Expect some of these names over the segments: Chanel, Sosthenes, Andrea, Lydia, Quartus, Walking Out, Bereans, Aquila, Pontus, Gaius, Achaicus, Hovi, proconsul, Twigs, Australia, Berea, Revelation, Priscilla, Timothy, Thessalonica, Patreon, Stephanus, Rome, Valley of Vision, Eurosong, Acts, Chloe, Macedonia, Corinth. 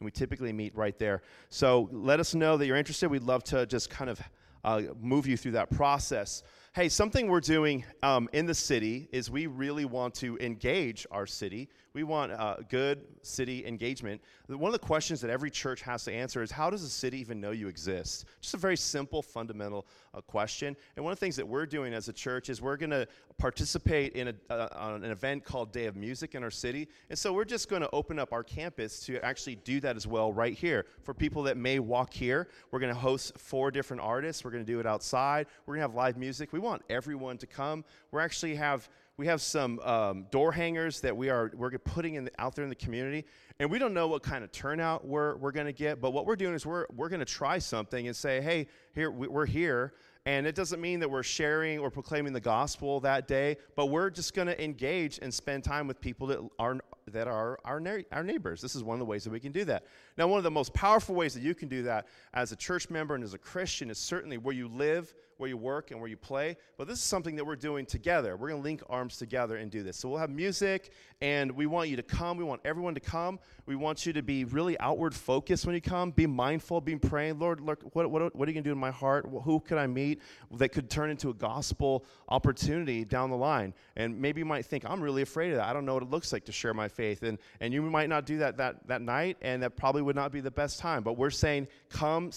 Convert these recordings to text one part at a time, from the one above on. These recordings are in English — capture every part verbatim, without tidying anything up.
and we typically meet right there. So let us know that you're interested. We'd love to just kind of uh, move you through that process. Hey, something we're doing um, in the city is we really want to engage our city. We want uh, good city engagement. One of the questions that every church has to answer is, how does a city even know you exist? Just a very simple, fundamental uh, question. And one of the things that we're doing as a church is we're going to participate in a, uh, on an event called Day of Music in our city. And so we're just going to open up our campus to actually do that as well right here. For people that may walk here, we're going to host four different artists. We're going to do it outside. We're going to have live music. We want everyone to come. We actually have we have some um, door hangers that we are we're putting in the, out there in the community, and we don't know what kind of turnout we're we're going to get. But what we're doing is we're we're going to try something and say, hey, here we're here. And it doesn't mean that we're sharing or proclaiming the gospel that day, but we're just going to engage and spend time with people that are that are our our neighbors. This is one of the ways that we can do that. Now, one of the most powerful ways that you can do that as a church member and as a Christian is certainly where you live, where you work, and where you play. But this is something that we're doing together. We're going to link arms together and do this. So we'll have music, and we want you to come. We want everyone to come. We want you to be really outward focused when you come. Be mindful, be praying. Lord, look, what, what, what are you going to do in my heart? Who could I meet that could turn into a gospel opportunity down the line? And maybe you might think, I'm really afraid of that. I don't know what it looks like to share my faith. And and you might not do that that, that night, and that probably would not be the best time. But we're saying, come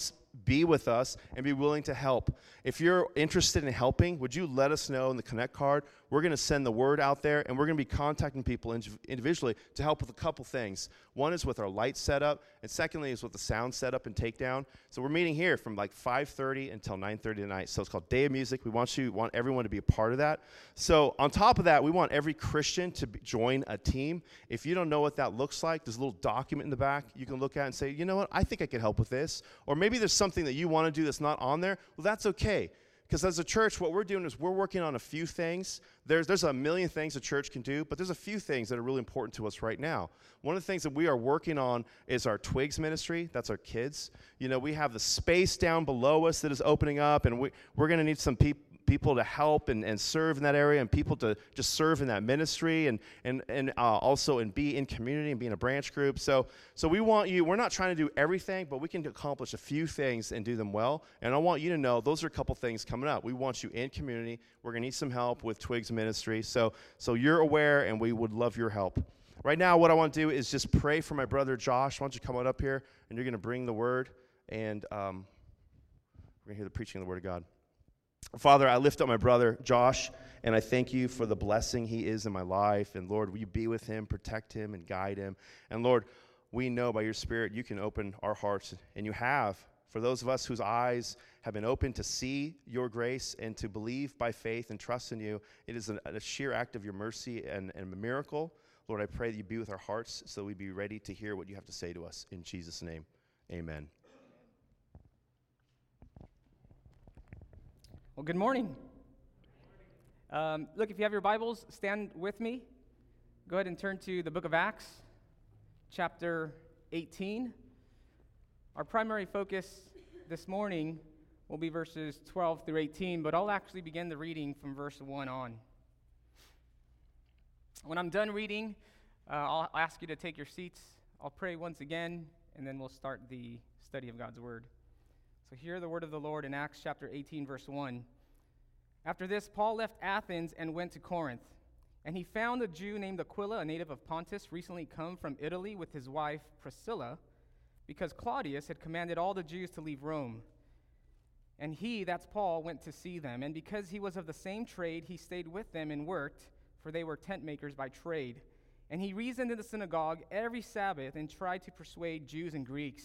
be with us and be willing to help. If you're interested in helping, would you let us know in the Connect card? We're going to send the word out there, and we're going to be contacting people individually to help with a couple things. One is with our light setup, and secondly is with the sound setup and takedown. So we're meeting here from like five thirty until nine thirty tonight. So it's called Day of Music. We want you, want everyone to be a part of that. So on top of that, we want every Christian to be, join a team. If you don't know what that looks like, there's a little document in the back you can look at and say, you know what, I think I could help with this. Or maybe there's something that you want to do that's not on there. Well, that's okay. Because as a church, what we're doing is we're working on a few things. There's, there's a million things a church can do, but there's a few things that are really important to us right now. One of the things that we are working on is our Twigs ministry. That's our kids. You know, we have the space down below us that is opening up, and we, we're going to need some people. people to help and, and serve in that area, and people to just serve in that ministry, and and and uh, also and be in community and be in a branch group. So so we want you. We're not trying to do everything, but we can accomplish a few things and do them well. And I want you to know those are a couple things coming up. We want you in community. We're gonna need some help with Twigs ministry. So so you're aware, and we would love your help. Right now, what I want to do is just pray for my brother Josh. Why don't you come on up here, and you're gonna bring the word, and um, we're gonna hear the preaching of the Word of God. Father, I lift up my brother, Josh, and I thank you for the blessing he is in my life. And Lord, will you be with him, protect him, and guide him? And Lord, we know by your Spirit you can open our hearts, and you have. For those of us whose eyes have been open to see your grace and to believe by faith and trust in you, it is an, a sheer act of your mercy and, and a miracle. Lord, I pray that you be with our hearts so we be ready to hear what you have to say to us. In Jesus' name, amen. Well, good morning. Um, look, if you have your Bibles, stand with me. Go ahead and turn to the book of Acts, chapter eighteen. Our primary focus this morning will be verses twelve through eighteen, but I'll actually begin the reading from verse one on. When I'm done reading, uh, I'll ask you to take your seats. I'll pray once again, and then we'll start the study of God's Word. So hear the word of the Lord in Acts chapter eighteen, verse one. After this, Paul left Athens and went to Corinth. And he found a Jew named Aquila, a native of Pontus, recently come from Italy with his wife Priscilla, because Claudius had commanded all the Jews to leave Rome. And he, that's Paul, went to see them. And because he was of the same trade, he stayed with them and worked, for they were tent makers by trade. And he reasoned in the synagogue every Sabbath and tried to persuade Jews and Greeks.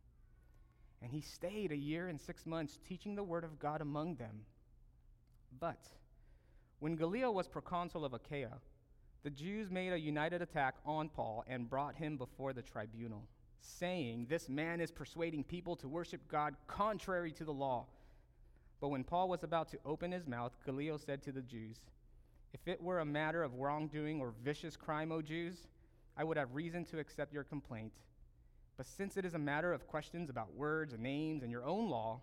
And he stayed a year and six months teaching the word of God among them. But when Gallio was proconsul of Achaia, the Jews made a united attack on Paul and brought him before the tribunal, saying, "This man is persuading people to worship God contrary to the law." But when Paul was about to open his mouth, Gallio said to the Jews, "If it were a matter of wrongdoing or vicious crime, O Jews, I would have reason to accept your complaint. But since it is a matter of questions about words and names and your own law,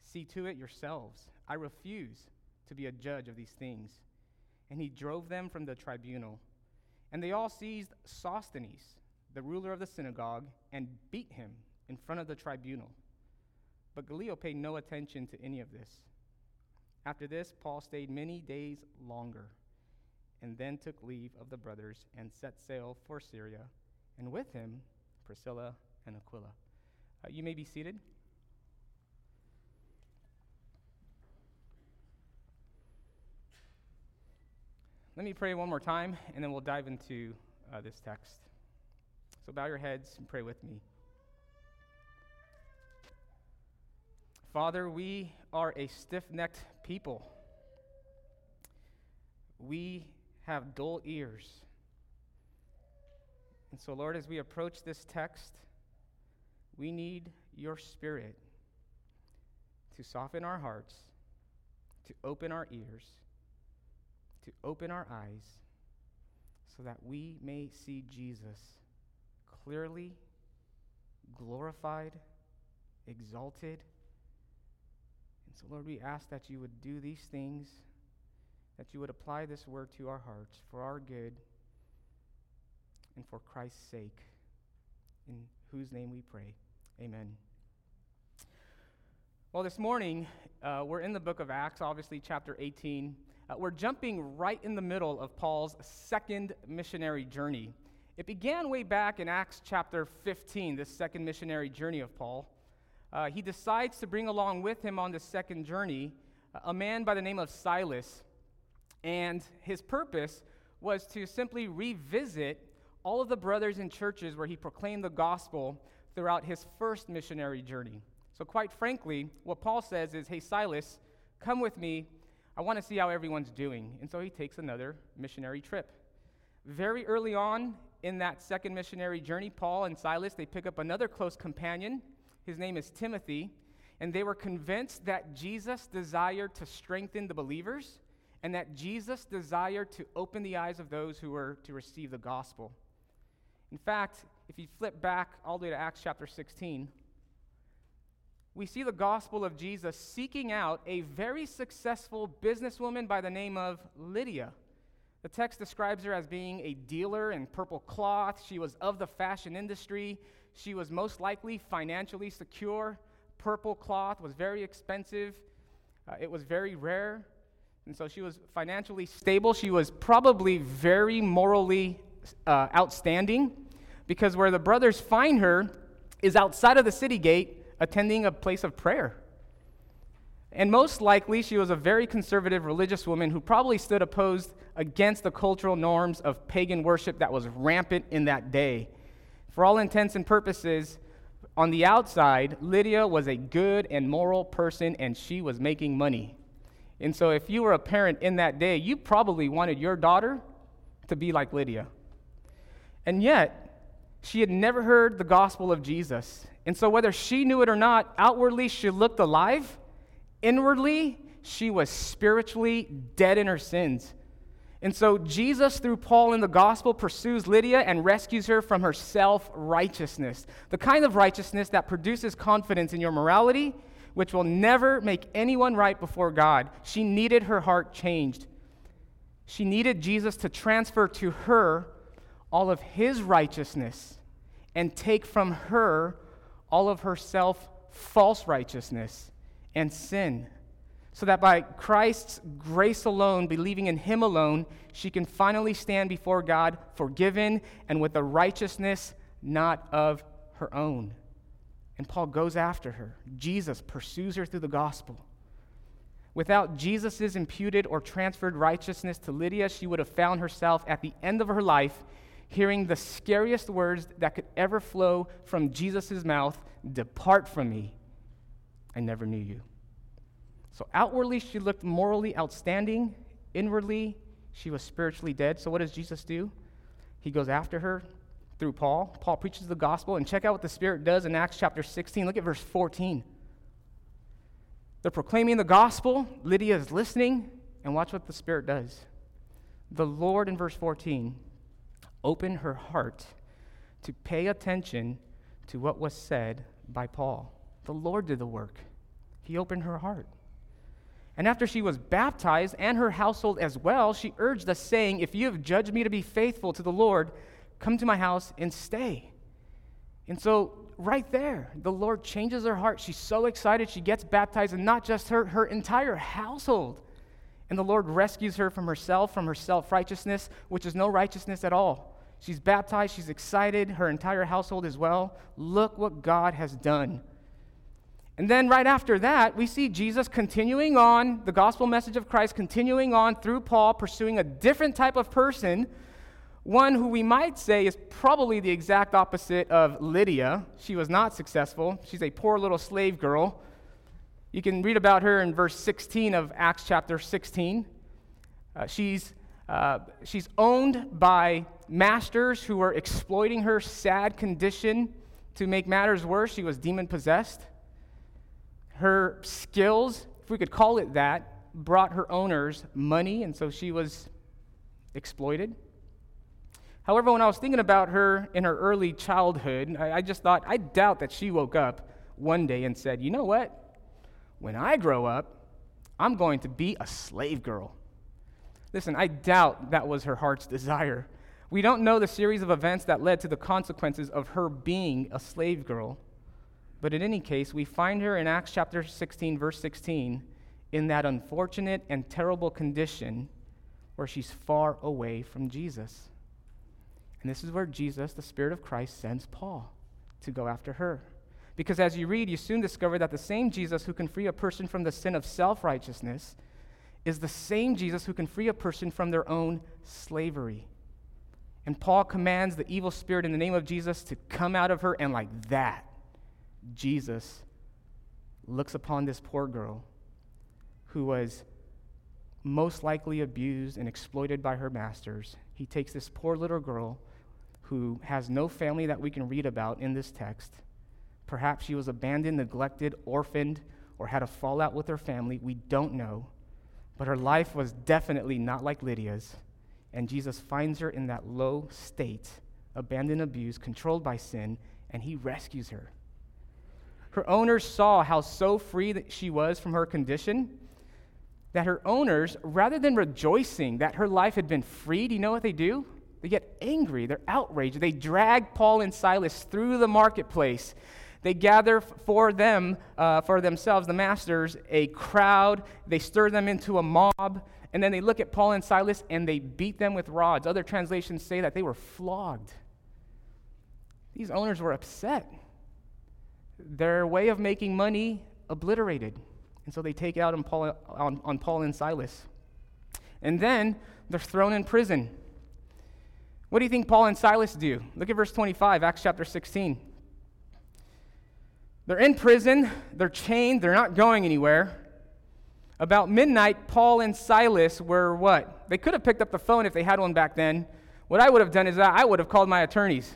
see to it yourselves. I refuse to be a judge of these things." And he drove them from the tribunal. And they all seized Sosthenes, the ruler of the synagogue, and beat him in front of the tribunal. But Gallio paid no attention to any of this. After this, Paul stayed many days longer, and then took leave of the brothers and set sail for Syria, and with him Priscilla and Aquila. Uh, you may be seated. Let me pray one more time, and then we'll dive into uh, this text. So bow your heads and pray with me. Father, we are a stiff-necked people. We have dull ears. And so, Lord, as we approach this text, we need your Spirit to soften our hearts, to open our ears, to open our eyes, so that we may see Jesus clearly, glorified, exalted. And so, Lord, we ask that you would do these things, that you would apply this word to our hearts for our good and for Christ's sake, in whose name we pray. Amen. Well, this morning, uh, we're in the book of Acts, obviously chapter eighteen. Uh, we're jumping right in the middle of Paul's second missionary journey. It began way back in Acts chapter fifteen, this second missionary journey of Paul. Uh, he decides to bring along with him on this second journey a man by the name of Silas, and his purpose was to simply revisit all of the brothers in churches where he proclaimed the gospel throughout his first missionary journey. So quite frankly, what Paul says is, "Hey, Silas, come with me. I want to see how everyone's doing." And so he takes another missionary trip. Very early on in that second missionary journey, Paul and Silas, they pick up another close companion. His name is Timothy, and they were convinced that Jesus desired to strengthen the believers and that Jesus desired to open the eyes of those who were to receive the gospel. In fact, if you flip back all the way to Acts chapter sixteen, we see the gospel of Jesus seeking out a very successful businesswoman by the name of Lydia. The text describes her as being a dealer in purple cloth. She was of the fashion industry. She was most likely financially secure. Purple cloth was very expensive. Uh, it was very rare. And so she was financially stable. She was probably very morally Uh, outstanding, because where the brothers find her is outside of the city gate attending a place of prayer. And most likely she was a very conservative religious woman who probably stood opposed against the cultural norms of pagan worship that was rampant in that day. For all intents and purposes, on the outside, Lydia was a good and moral person, and she was making money. And so if you were a parent in that day, you probably wanted your daughter to be like Lydia. And yet, she had never heard the gospel of Jesus. And so whether she knew it or not, outwardly she looked alive. Inwardly, she was spiritually dead in her sins. And so Jesus, through Paul in the gospel, pursues Lydia and rescues her from her self-righteousness, the kind of righteousness that produces confidence in your morality, which will never make anyone right before God. She needed her heart changed. She needed Jesus to transfer to her all of his righteousness and take from her all of herself false righteousness and sin, so that by Christ's grace alone, believing in him alone, she can finally stand before God forgiven and with a righteousness not of her own. And Paul goes after her. Jesus pursues her through the gospel. Without Jesus' imputed or transferred righteousness to Lydia, she would have found herself at the end of her life hearing the scariest words that could ever flow from Jesus' mouth, "Depart from me, I never knew you." So outwardly, she looked morally outstanding. Inwardly, she was spiritually dead. So what does Jesus do? He goes after her through Paul. Paul preaches the gospel, and check out what the Spirit does in Acts chapter sixteen. Look at verse fourteen. They're proclaiming the gospel. Lydia is listening, and watch what the Spirit does. The Lord, in verse fourteen, opened her heart to pay attention to what was said by Paul. The Lord did the work. He opened her heart. And after she was baptized, and her household as well, she urged us, saying, "If you have judged me to be faithful to the Lord, come to my house and stay." And so right there, the Lord changes her heart. She's so excited. She gets baptized, and not just her, her entire household. And the Lord rescues her from herself, from her self-righteousness, which is no righteousness at all. She's baptized. She's excited. Her entire household as well. Look what God has done. And then right after that, we see Jesus continuing on, the gospel message of Christ continuing on through Paul, pursuing a different type of person, one who we might say is probably the exact opposite of Lydia. She was not successful. She's a poor little slave girl. You can read about her in verse sixteen of Acts chapter sixteen. Uh, she's, uh, she's owned by masters who were exploiting her sad condition. To make matters worse, she was demon-possessed. Her skills, if we could call it that, brought her owners money, and so she was exploited. However, when I was thinking about her in her early childhood, I, I just thought, I doubt that she woke up one day and said, "You know what? When I grow up, I'm going to be a slave girl." Listen, I doubt that was her heart's desire. We don't know the series of events that led to the consequences of her being a slave girl. But in any case, we find her in Acts chapter sixteen, verse sixteen, in that unfortunate and terrible condition where she's far away from Jesus. And this is where Jesus, the Spirit of Christ, sends Paul to go after her. Because as you read, you soon discover that the same Jesus who can free a person from the sin of self-righteousness is the same Jesus who can free a person from their own slavery. And Paul commands the evil spirit in the name of Jesus to come out of her, and like that, Jesus looks upon this poor girl who was most likely abused and exploited by her masters. He takes this poor little girl who has no family that we can read about in this text. Perhaps she was abandoned, neglected, orphaned, or had a fallout with her family. We don't know. But her life was definitely not like Lydia's. And Jesus finds her in that low state, abandoned, abused, controlled by sin, and he rescues her. Her owners saw how so free that she was from her condition that her owners, rather than rejoicing that her life had been freed, you know what they do? They get angry. They're outraged. They drag Paul and Silas through the marketplace. They gather for them, uh, for themselves, the masters, a crowd. They stir them into a mob. And then they look at Paul and Silas, and they beat them with rods. Other translations say that they were flogged. These owners were upset. Their way of making money obliterated. And so they take out on Paul, on, on Paul and Silas. And then they're thrown in prison. What do you think Paul and Silas do? Look at verse twenty-five, Acts chapter sixteen. They're in prison. They're chained. They're not going anywhere. About midnight, Paul and Silas were what? They could have picked up the phone if they had one back then. What I would have done is I would have called my attorneys.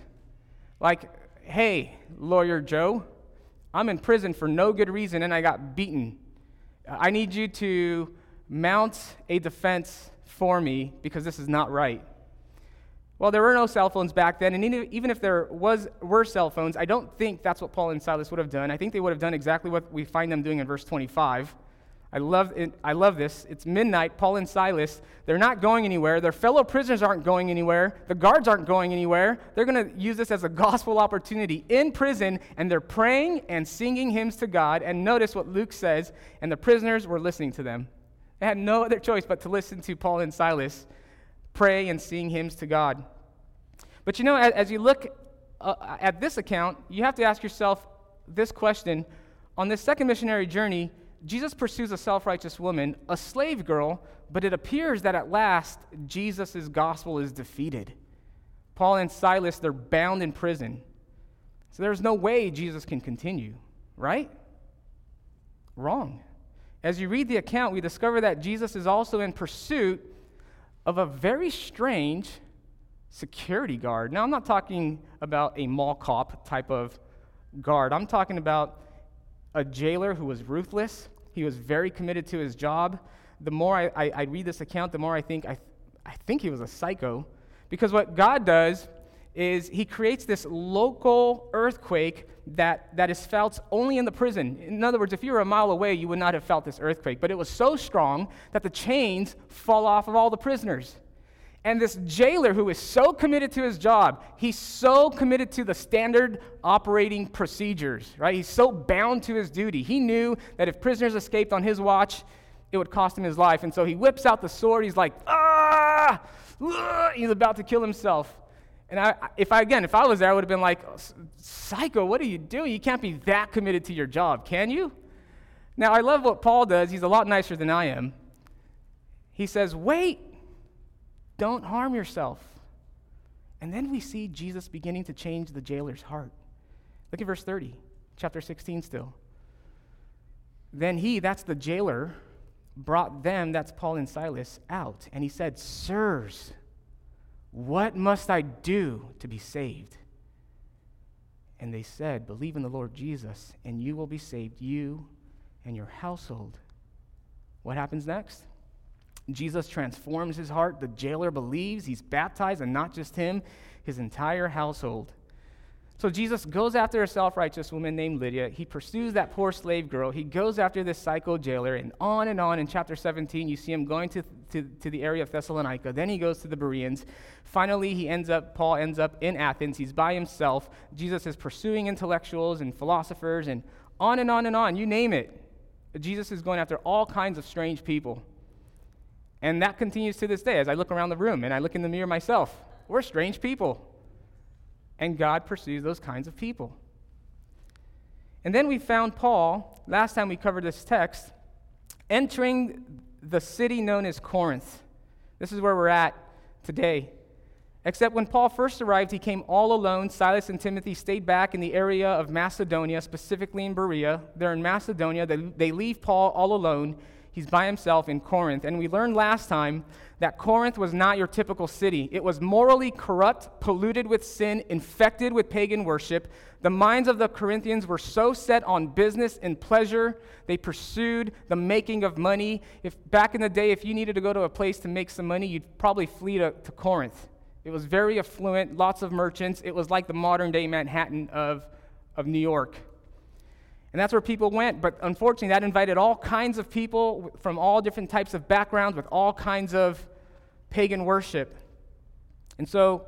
Like, "Hey, lawyer Joe, I'm in prison for no good reason, and I got beaten. I need you to mount a defense for me because this is not right." Well, there were no cell phones back then, and even if there was were cell phones, I don't think that's what Paul and Silas would have done. I think they would have done exactly what we find them doing in verse twenty-five. I love it. I love this. It's midnight. Paul and Silas, they're not going anywhere. Their fellow prisoners aren't going anywhere. The guards aren't going anywhere. They're going to use this as a gospel opportunity in prison, and they're praying and singing hymns to God. And notice what Luke says, and the prisoners were listening to them. They had no other choice but to listen to Paul and Silas pray and sing hymns to God. But you know, as you look at this account, you have to ask yourself, this question, on this second missionary journey, Jesus pursues a self-righteous woman, a slave girl, but it appears that at last, Jesus' gospel is defeated. Paul and Silas, they're bound in prison. So there's no way Jesus can continue, right? Wrong. As you read the account, we discover that Jesus is also in pursuit of a very strange security guard. Now, I'm not talking about a mall cop type of guard. I'm talking about a jailer who was ruthless. He was very committed to his job. The more I, I, I read this account, the more I think I, I think he was a psycho. Because what God does is he creates this local earthquake that, that is felt only in the prison. In other words, if you were a mile away, you would not have felt this earthquake. But it was so strong that the chains fall off of all the prisoners. And this jailer who is so committed to his job, he's so committed to the standard operating procedures, right? He's so bound to his duty. He knew that if prisoners escaped on his watch, it would cost him his life. And so he whips out the sword. He's like, ah! Uh, he's about to kill himself. And I, if I, again, if I was there, I would have been like, psycho, what do you do? You can't be that committed to your job, can you? Now, I love what Paul does. He's a lot nicer than I am. He says, wait. Don't harm yourself. And then we see Jesus beginning to change the jailer's heart. Look at verse thirty, chapter sixteen still. Then he, that's the jailer, brought them, that's Paul and Silas, out. And he said, sirs, what must I do to be saved? And they said, believe in the Lord Jesus, and you will be saved, you and your household. What happens next? Jesus transforms his heart. The jailer believes. He's baptized, and not just him, his entire household. So Jesus goes after a self-righteous woman named Lydia. He pursues that poor slave girl. He goes after this psycho jailer, and on and on. In chapter seventeen, you see him going to, to, to the area of Thessalonica. Then he goes to the Bereans. Finally, he ends up, Paul ends up in Athens. He's by himself. Jesus is pursuing intellectuals and philosophers, and on and on and on. You name it. Jesus is going after all kinds of strange people. And that continues to this day. As I look around the room and I look in the mirror myself, we're strange people. And God pursues those kinds of people. And then we found Paul, last time we covered this text, entering the city known as Corinth. This is where we're at today. Except when Paul first arrived, he came all alone. Silas and Timothy stayed back in the area of Macedonia, specifically in Berea. They're in Macedonia. They, they leave Paul all alone. He's by himself in Corinth. And we learned last time that Corinth was not your typical city. It was morally corrupt, polluted with sin, infected with pagan worship. The minds of the Corinthians were so set on business and pleasure, they pursued the making of money. If back in the day, if you needed to go to a place to make some money, you'd probably flee to, to Corinth. It was very affluent, lots of merchants. It was like the modern-day Manhattan of, of New York. And that's where people went, but unfortunately that invited all kinds of people from all different types of backgrounds with all kinds of pagan worship. And so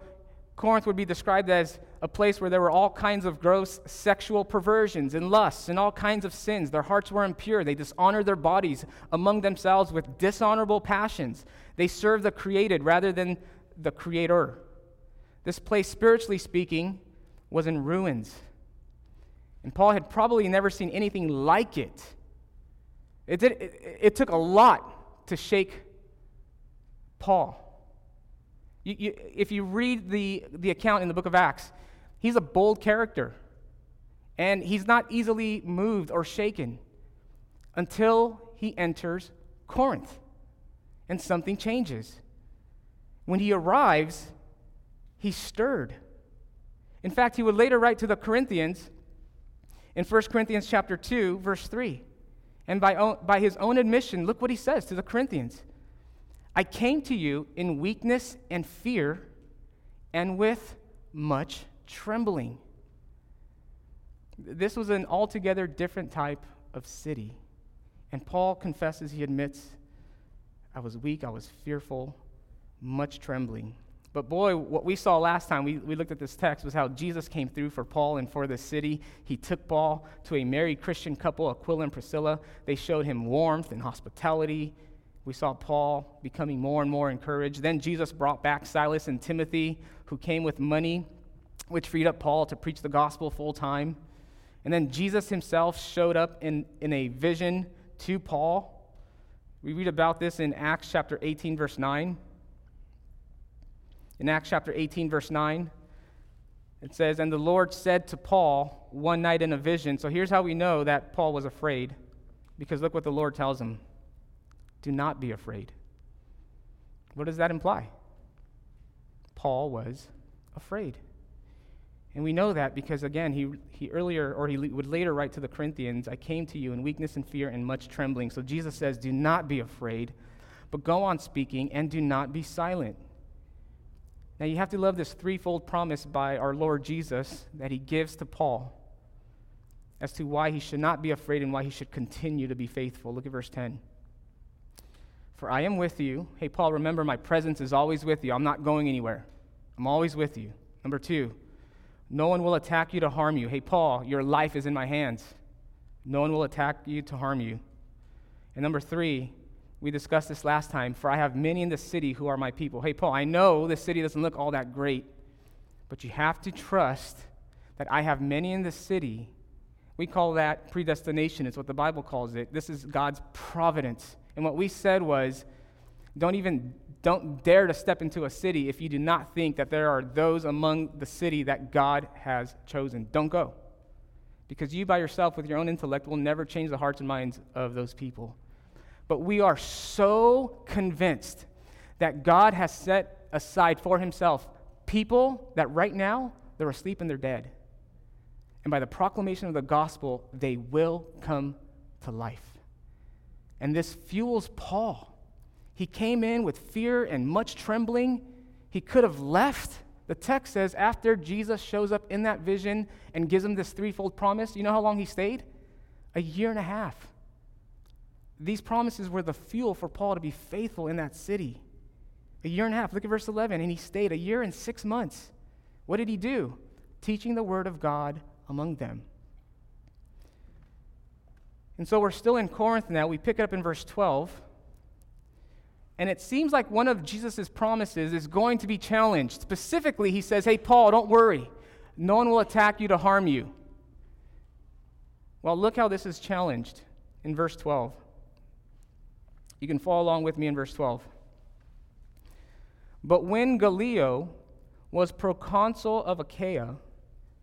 Corinth would be described as a place where there were all kinds of gross sexual perversions and lusts and all kinds of sins. Their hearts were impure. They dishonored their bodies among themselves with dishonorable passions. They served the created rather than the creator. This place, spiritually speaking, was in ruins. And Paul had probably never seen anything like it. It, did, it, it took a lot to shake Paul. You, you, if you read the, the account in the book of Acts, he's a bold character. And he's not easily moved or shaken until he enters Corinth. And something changes. When he arrives, he's stirred. In fact, he would later write to the Corinthians, in First Corinthians chapter two, verse three, and by, own, by his own admission, look what he says to the Corinthians. I came to you in weakness and fear and with much trembling. This was an altogether different type of city. And Paul confesses, he admits, I was weak, I was fearful, much trembling. But boy, what we saw last time, we, we looked at this text, was how Jesus came through for Paul and for this city. He took Paul to a married Christian couple, Aquila and Priscilla. They showed him warmth and hospitality. We saw Paul becoming more and more encouraged. Then Jesus brought back Silas and Timothy, who came with money, which freed up Paul to preach the gospel full time. And then Jesus himself showed up in, in a vision to Paul. We read about this in Acts chapter eighteen, verse nine. In Acts chapter eighteen, verse nine, it says, "And the Lord said to Paul one night in a vision." So here's how we know that Paul was afraid, because look what the Lord tells him. Do not be afraid. What does that imply? Paul was afraid. And we know that because, again, he he earlier, or he would later write to the Corinthians, "I came to you in weakness and fear and much trembling." So Jesus says, do not be afraid, but go on speaking and do not be silent. Now, you have to love this threefold promise by our Lord Jesus that he gives to Paul as to why he should not be afraid and why he should continue to be faithful. Look at verse ten. "For I am with you." Hey, Paul, remember my presence is always with you. I'm not going anywhere. I'm always with you. Number two, "No one will attack you to harm you." Hey, Paul, your life is in my hands. No one will attack you to harm you. And number three, we discussed this last time, "For I have many in the city who are my people." Hey, Paul, I know this city doesn't look all that great, but you have to trust that I have many in the city. We call that predestination. It's what the Bible calls it. This is God's providence. And what we said was, don't even don't dare to step into a city if you do not think that there are those among the city that God has chosen. Don't go, because you by yourself with your own intellect will never change the hearts and minds of those people. But we are so convinced that God has set aside for himself people that right now they're asleep and they're dead. And by the proclamation of the gospel, they will come to life. And this fuels Paul. He came in with fear and much trembling. He could have left. The text says after Jesus shows up in that vision and gives him this threefold promise, you know how long he stayed? A year and a half. These promises were the fuel for Paul to be faithful in that city. A year and a half. Look at verse eleven. "And he stayed a year and six months. What did he do? Teaching the word of God among them." And so we're still in Corinth now. We pick it up in verse twelve. And it seems like one of Jesus' promises is going to be challenged. Specifically, he says, hey, Paul, don't worry. No one will attack you to harm you. Well, look how this is challenged in verse twelve. You can follow along with me in verse twelve. "But when Gallio was proconsul of Achaia,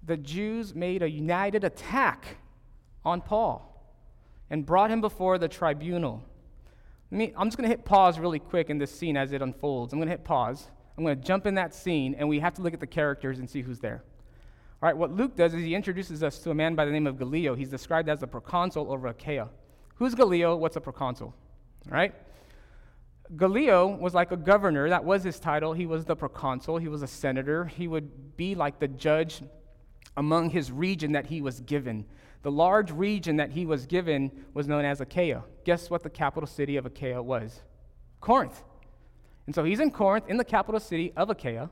the Jews made a united attack on Paul and brought him before the tribunal." Let me, I'm just going to hit pause really quick in this scene as it unfolds. I'm going to hit pause. I'm going to jump in that scene, and we have to look at the characters and see who's there. All right, what Luke does is he introduces us to a man by the name of Gallio. He's described as the proconsul over Achaia. Who's Gallio? What's a proconsul? All right. Gallio was like a governor. That was his title. He was the proconsul. He was a senator. He would be like the judge among his region that he was given. The large region that he was given was known as Achaia. Guess what the capital city of Achaia was? Corinth. And so he's in Corinth, in the capital city of Achaia.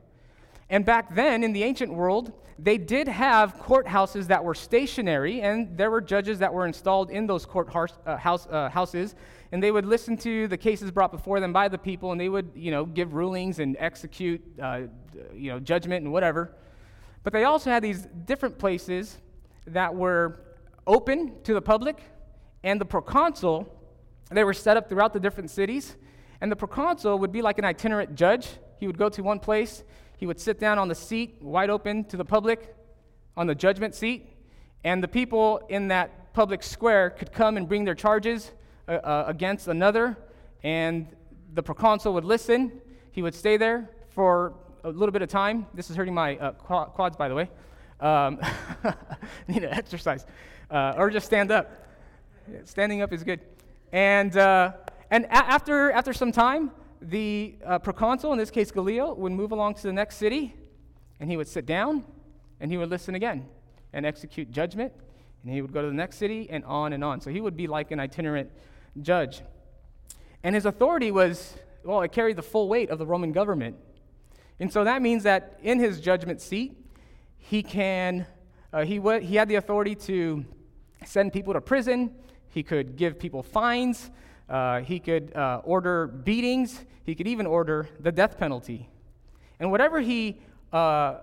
And back then, in the ancient world, they did have courthouses that were stationary, and there were judges that were installed in those court house, uh, house, uh, houses, and they would listen to the cases brought before them by the people, and they would, you know, give rulings and execute, uh, you know, judgment and whatever. But they also had these different places that were open to the public, and the proconsul, they were set up throughout the different cities, and the proconsul would be like an itinerant judge. He would go to one place, he would sit down on the seat, wide open to the public, on the judgment seat, and the people in that public square could come and bring their charges uh, uh, against another, and the proconsul would listen. He would stay there for a little bit of time. This is hurting my uh, quads, by the way. Um, need to exercise. Uh, or just stand up. Standing up is good. And uh, and a- after after some time, the uh, proconsul, in this case Gallio, would move along to the next city, and he would sit down, and he would listen again, and execute judgment, and he would go to the next city, and on and on. So he would be like an itinerant judge. And his authority was, well, it carried the full weight of the Roman government. And so that means that in his judgment seat, he can, uh, he w- he had the authority to send people to prison. He could give people fines. Uh, he could uh, order beatings. He could even order the death penalty. And whatever he uh,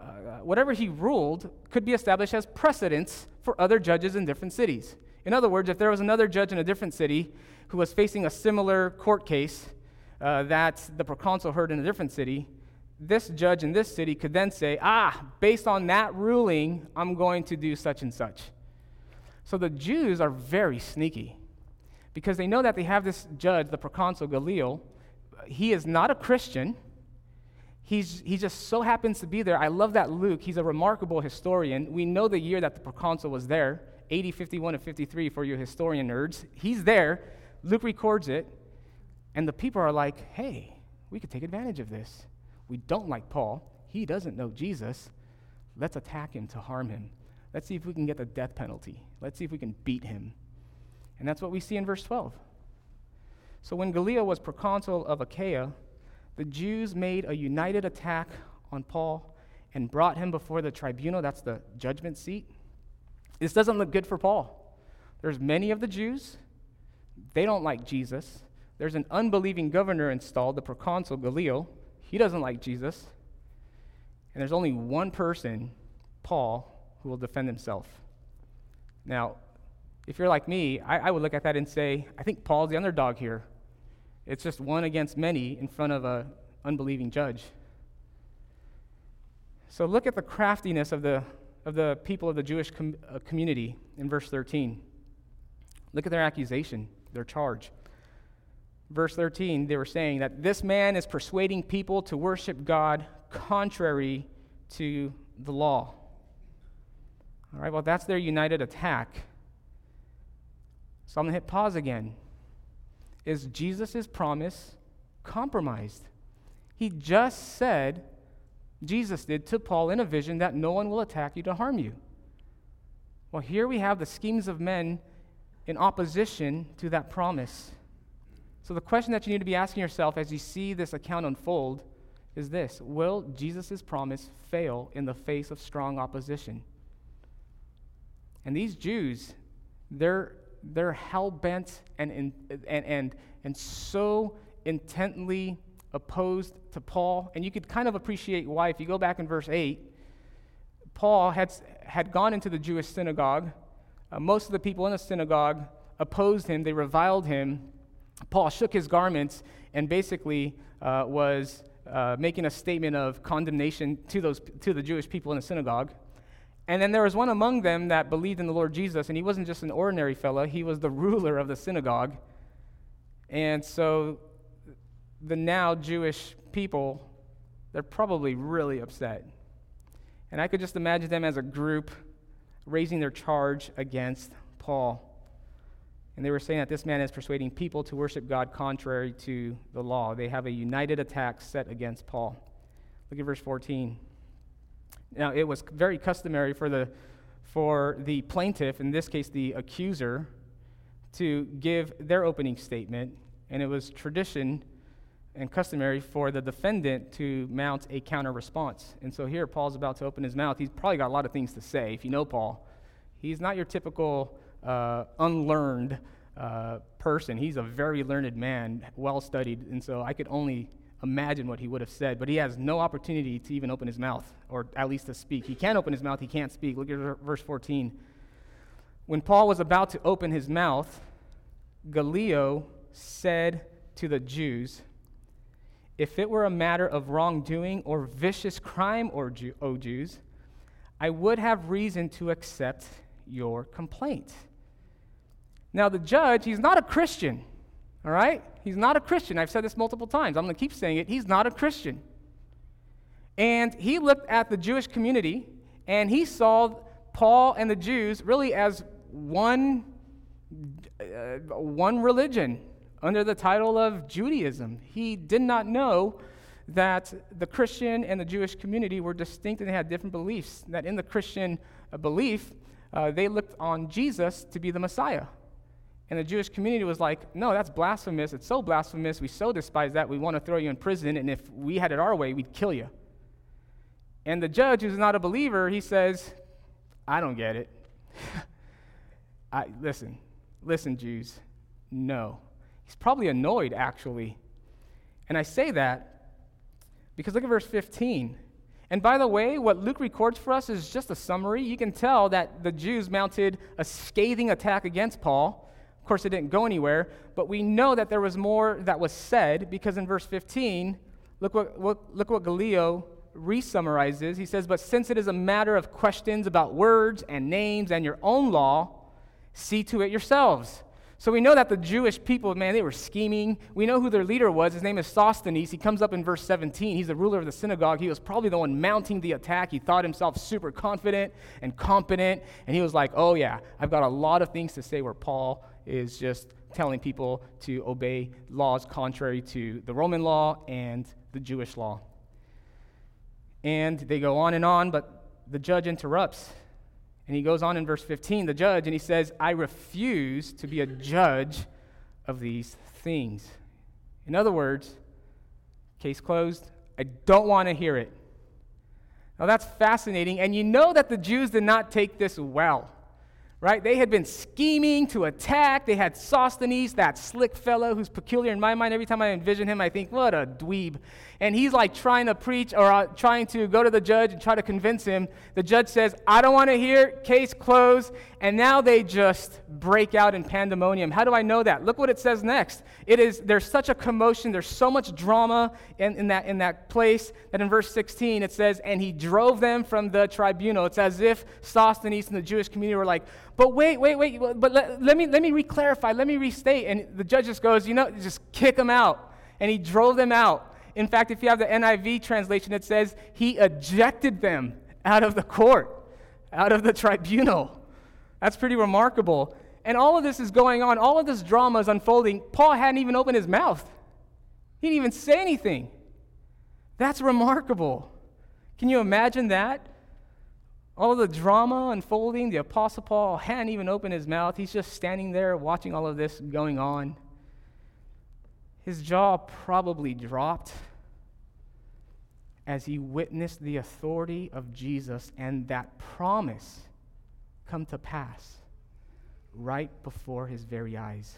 whatever he ruled could be established as precedents for other judges in different cities. In other words, if there was another judge in a different city who was facing a similar court case uh, that the proconsul heard in a different city, this judge in this city could then say, ah, based on that ruling, I'm going to do such and such. So the Jews are very sneaky because they know that they have this judge, the proconsul Gallio. He is not a Christian. He's, he just so happens to be there. I love that Luke. He's a remarkable historian. We know the year that the proconsul was there, eighty, fifty-one, and fifty-three for you historian nerds. He's there. Luke records it. And the people are like, hey, we could take advantage of this. We don't like Paul. He doesn't know Jesus. Let's attack him to harm him. Let's see if we can get the death penalty. Let's see if we can beat him. And that's what we see in verse twelve. So when Gallio was proconsul of Achaia, the Jews made a united attack on Paul and brought him before the tribunal. That's the judgment seat. This doesn't look good for Paul. There's many of the Jews. They don't like Jesus. There's an unbelieving governor installed, the proconsul Gallio. He doesn't like Jesus. And there's only one person, Paul, who will defend himself. Now, if you're like me, I, I would look at that and say, I think Paul's the underdog here. It's just one against many in front of an unbelieving judge. So look at the craftiness of the of the people of the Jewish com- uh, community in verse thirteen. Look at their accusation, their charge. Verse thirteen, they were saying that this man is persuading people to worship God contrary to the law. All right, well, that's their united attack. So I'm going to hit pause again. Is Jesus' promise compromised? He just said, Jesus did to Paul in a vision, that no one will attack you to harm you. Well, here we have the schemes of men in opposition to that promise. So the question that you need to be asking yourself as you see this account unfold is this: will Jesus' promise fail in the face of strong opposition? And these Jews, they're they're hell-bent and in, and and and so intently opposed to Paul, and you could kind of appreciate why. If you go back in verse eight, Paul had had gone into the Jewish synagogue. Uh, most of the people in the synagogue opposed him. They reviled him. Paul shook his garments and basically uh, was uh, making a statement of condemnation to those to the Jewish people in the synagogue. And then there was one among them that believed in the Lord Jesus, and he wasn't just an ordinary fellow. He was the ruler of the synagogue. And so the now Jewish people, they're probably really upset. And I could just imagine them as a group raising their charge against Paul. And they were saying that this man is persuading people to worship God contrary to the law. They have a united attack set against Paul. Look at verse fourteen. Now, it was very customary for the for the plaintiff, in this case the accuser, to give their opening statement, and it was tradition and customary for the defendant to mount a counter response. And so here Paul's about to open his mouth. He's probably got a lot of things to say. If you know Paul, he's not your typical uh, unlearned uh, person. He's a very learned man, well studied, and so I could only imagine what he would have said, but he has no opportunity to even open his mouth, or at least to speak. He can open his mouth, he can't speak. Look at verse fourteen. When Paul was about to open his mouth, Gallio said to the Jews, if it were a matter of wrongdoing or vicious crime, or Jew, O Jews, I would have reason to accept your complaint. Now the judge, he's not a Christian, all right? He's not a Christian. I've said this multiple times. I'm going to keep saying it. He's not a Christian. And he looked at the Jewish community, and he saw Paul and the Jews really as one, uh, one religion, under the title of Judaism. He did not know that the Christian and the Jewish community were distinct and they had different beliefs, that in the Christian belief, uh, they looked on Jesus to be the Messiah. And the Jewish community was like, no, that's blasphemous. It's so blasphemous. We so despise that. We want to throw you in prison. And if we had it our way, we'd kill you. And the judge, who's not a believer, he says, I don't get it. I listen, listen, Jews, no. He's probably annoyed, actually. And I say that because look at verse fifteen. And by the way, what Luke records for us is just a summary. You can tell that the Jews mounted a scathing attack against Paul. Of course, it didn't go anywhere, but we know that there was more that was said, because in verse fifteen, look what, what look what Gallio re-summarizes. He says, "But since it is a matter of questions about words and names and your own law, see to it yourselves." So we know that the Jewish people, man, they were scheming. We know who their leader was. His name is Sosthenes. He comes up in verse seventeen. He's the ruler of the synagogue. He was probably the one mounting the attack. He thought himself super confident and competent, and he was like, oh, yeah, I've got a lot of things to say, where Paul is just telling people to obey laws contrary to the Roman law and the Jewish law. And they go on and on, but the judge interrupts. And he goes on in verse fifteen, the judge, and he says, "I refuse to be a judge of these things." In other words, case closed, I don't want to hear it. Now that's fascinating, and you know that the Jews did not take this well, right? They had been scheming to attack. They had Sosthenes, that slick fellow who's peculiar in my mind. Every time I envision him, I think, what a dweeb. And he's like trying to preach or uh, trying to go to the judge and try to convince him. The judge says, "I don't want to hear, case closed." And now they just break out in pandemonium. How do I know that? Look what it says next. It is, there's such a commotion, there's so much drama in, in that in that place, that in verse sixteen it says, "And he drove them from the tribunal." It's as if Sosthenes and the Jewish community were like, But wait, wait, wait, but let, let me let me reclarify, let me restate. And the judge just goes, you know, just kick them out. And he drove them out. In fact, if you have the N I V translation, it says he ejected them out of the court, out of the tribunal. That's pretty remarkable. And all of this is going on. All of this drama is unfolding. Paul hadn't even opened his mouth. He didn't even say anything. That's remarkable. Can you imagine that? All of the drama unfolding, the Apostle Paul hadn't even opened his mouth. He's just standing there watching all of this going on. His jaw probably dropped as he witnessed the authority of Jesus and that promise come to pass right before his very eyes.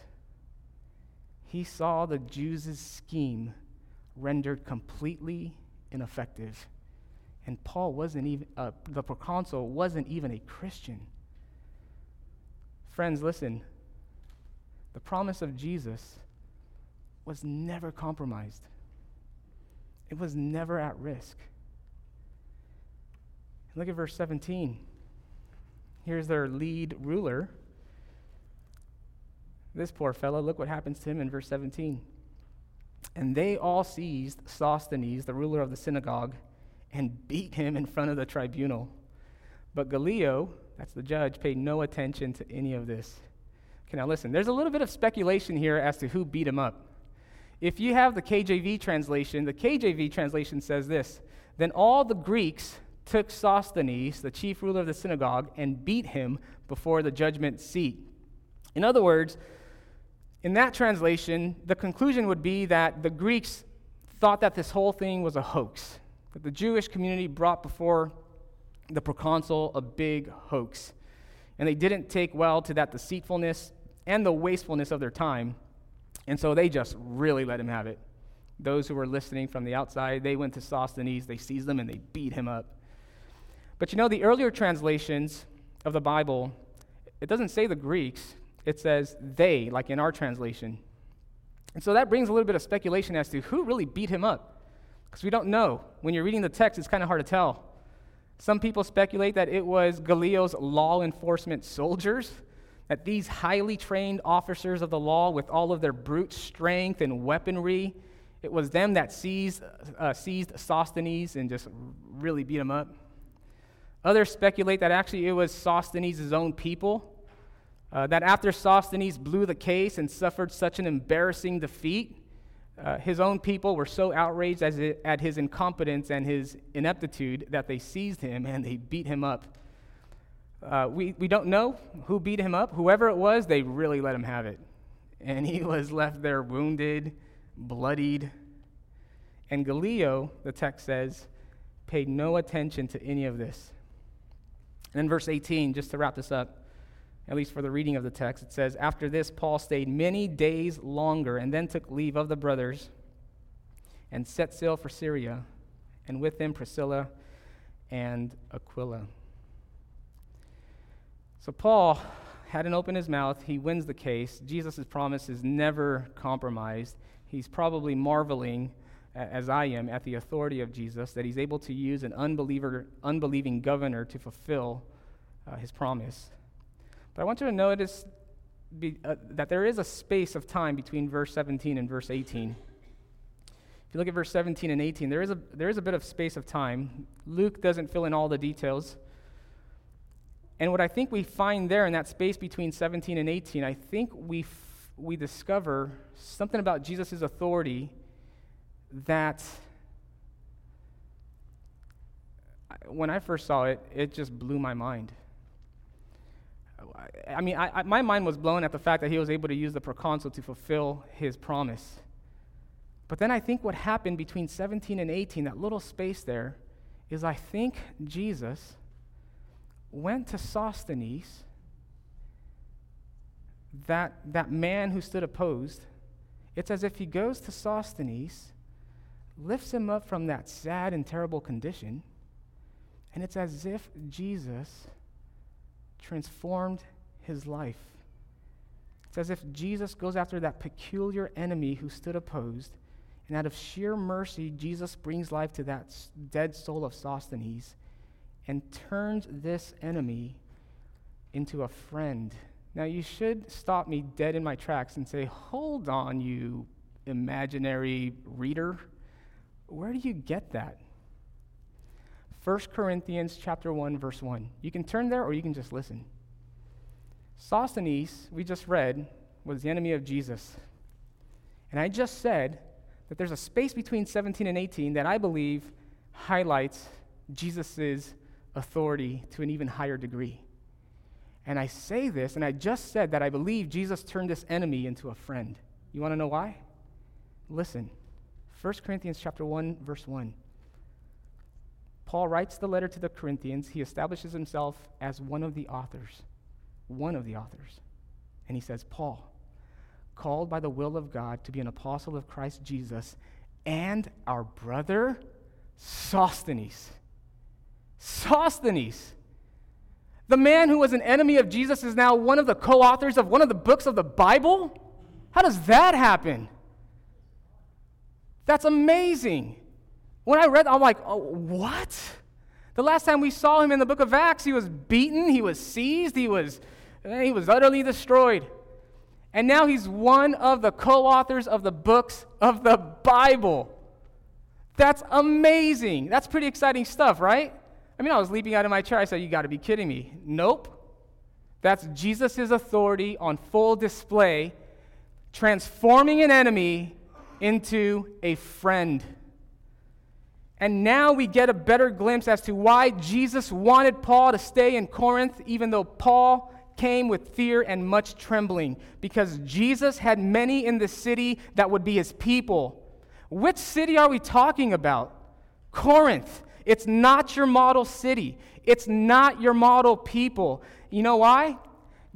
He saw the Jews' scheme rendered completely ineffective. And Paul wasn't even, uh, the proconsul wasn't even a Christian. Friends, listen. The promise of Jesus was never compromised. It was never at risk. Look at verse seventeen. Here's their lead ruler. This poor fellow, look what happens to him in verse seventeen. "And they all seized Sosthenes, the ruler of the synagogue, and beat him in front of the tribunal. But Gallio," that's the judge, "paid no attention to any of this." Okay, now listen, there's a little bit of speculation here as to who beat him up. If you have the K J V translation, the K J V translation says this, "Then all the Greeks took Sosthenes, the chief ruler of the synagogue, and beat him before the judgment seat." In other words, in that translation, the conclusion would be that the Greeks thought that this whole thing was a hoax, that the Jewish community brought before the proconsul a big hoax. And they didn't take well to that deceitfulness and the wastefulness of their time. And so they just really let him have it. Those who were listening from the outside, they went to Sosthenes, they seized him, and they beat him up. But you know, the earlier translations of the Bible, it doesn't say the Greeks, it says they, like in our translation. And so that brings a little bit of speculation as to who really beat him up, because we don't know. When you're reading the text, it's kind of hard to tell. Some people speculate that it was Gallio's law enforcement soldiers, that these highly trained officers of the law with all of their brute strength and weaponry, it was them that seized, uh, seized Sosthenes and just really beat him up. Others speculate that actually it was Sosthenes' own people, uh, that after Sosthenes blew the case and suffered such an embarrassing defeat, Uh, his own people were so outraged as it, at his incompetence and his ineptitude that they seized him and they beat him up. Uh, we, we don't know who beat him up. Whoever it was, they really let him have it. And he was left there wounded, bloodied. And Gallio, the text says, paid no attention to any of this. And in verse eighteen, just to wrap this up, at least for the reading of the text, it says, "After this, Paul stayed many days longer and then took leave of the brothers and set sail for Syria, and with them Priscilla and Aquila. So Paul hadn't opened his mouth. He wins the case. Jesus' promise is never compromised. He's probably marveling, as I am, at the authority of Jesus, that he's able to use an unbeliever, unbelieving governor to fulfill uh, his promise. But I want you to notice be, uh, that there is a space of time between verse seventeen and verse eighteen. If you look at verse seventeen and eighteen, there is a there is a bit of space of time. Luke doesn't fill in all the details. And what I think we find there in that space between seventeen and eighteen, I think we f- we discover something about Jesus' authority that when I first saw it, it just blew my mind. I, I mean, I, I, my mind was blown at the fact that he was able to use the proconsul to fulfill his promise. But then I think what happened between seventeen and eighteen, that little space there, is I think Jesus went to Sosthenes, that, that man who stood opposed. It's as if he goes to Sosthenes, lifts him up from that sad and terrible condition, and it's as if Jesus transformed his life. It's as if Jesus goes after that peculiar enemy who stood opposed, and out of sheer mercy, Jesus brings life to that dead soul of Sosthenes and turns this enemy into a friend. Now, you should stop me dead in my tracks and say, hold on, you imaginary reader. Where do you get that? First Corinthians chapter one, verse one. You can turn there or you can just listen. Sosthenes, we just read, was the enemy of Jesus. And I just said that there's a space between seventeen and eighteen that I believe highlights Jesus's authority to an even higher degree. And I say this, and I just said that I believe Jesus turned this enemy into a friend. You want to know why? Listen, First Corinthians chapter one, verse one. Paul writes the letter to the Corinthians. He establishes himself as one of the authors, one of the authors. And he says, Paul, called by the will of God to be an apostle of Christ Jesus and our brother Sosthenes. Sosthenes. The man who was an enemy of Jesus is now one of the co-authors of one of the books of the Bible? How does that happen? That's amazing. When I read, I'm like, oh, what? The last time we saw him in the book of Acts, he was beaten, he was seized, he was, he was utterly destroyed. And now he's one of the co-authors of the books of the Bible. That's amazing. That's pretty exciting stuff, right? I mean, I was leaping out of my chair. I said, you got to be kidding me. Nope. That's Jesus' authority on full display, transforming an enemy into a friend. And now we get a better glimpse as to why Jesus wanted Paul to stay in Corinth, even though Paul came with fear and much trembling, because Jesus had many in the city that would be his people. Which city are we talking about? Corinth. It's not your model city. It's not your model people. You know why?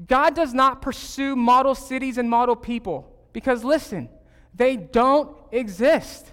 God does not pursue model cities and model people because, listen, they don't exist.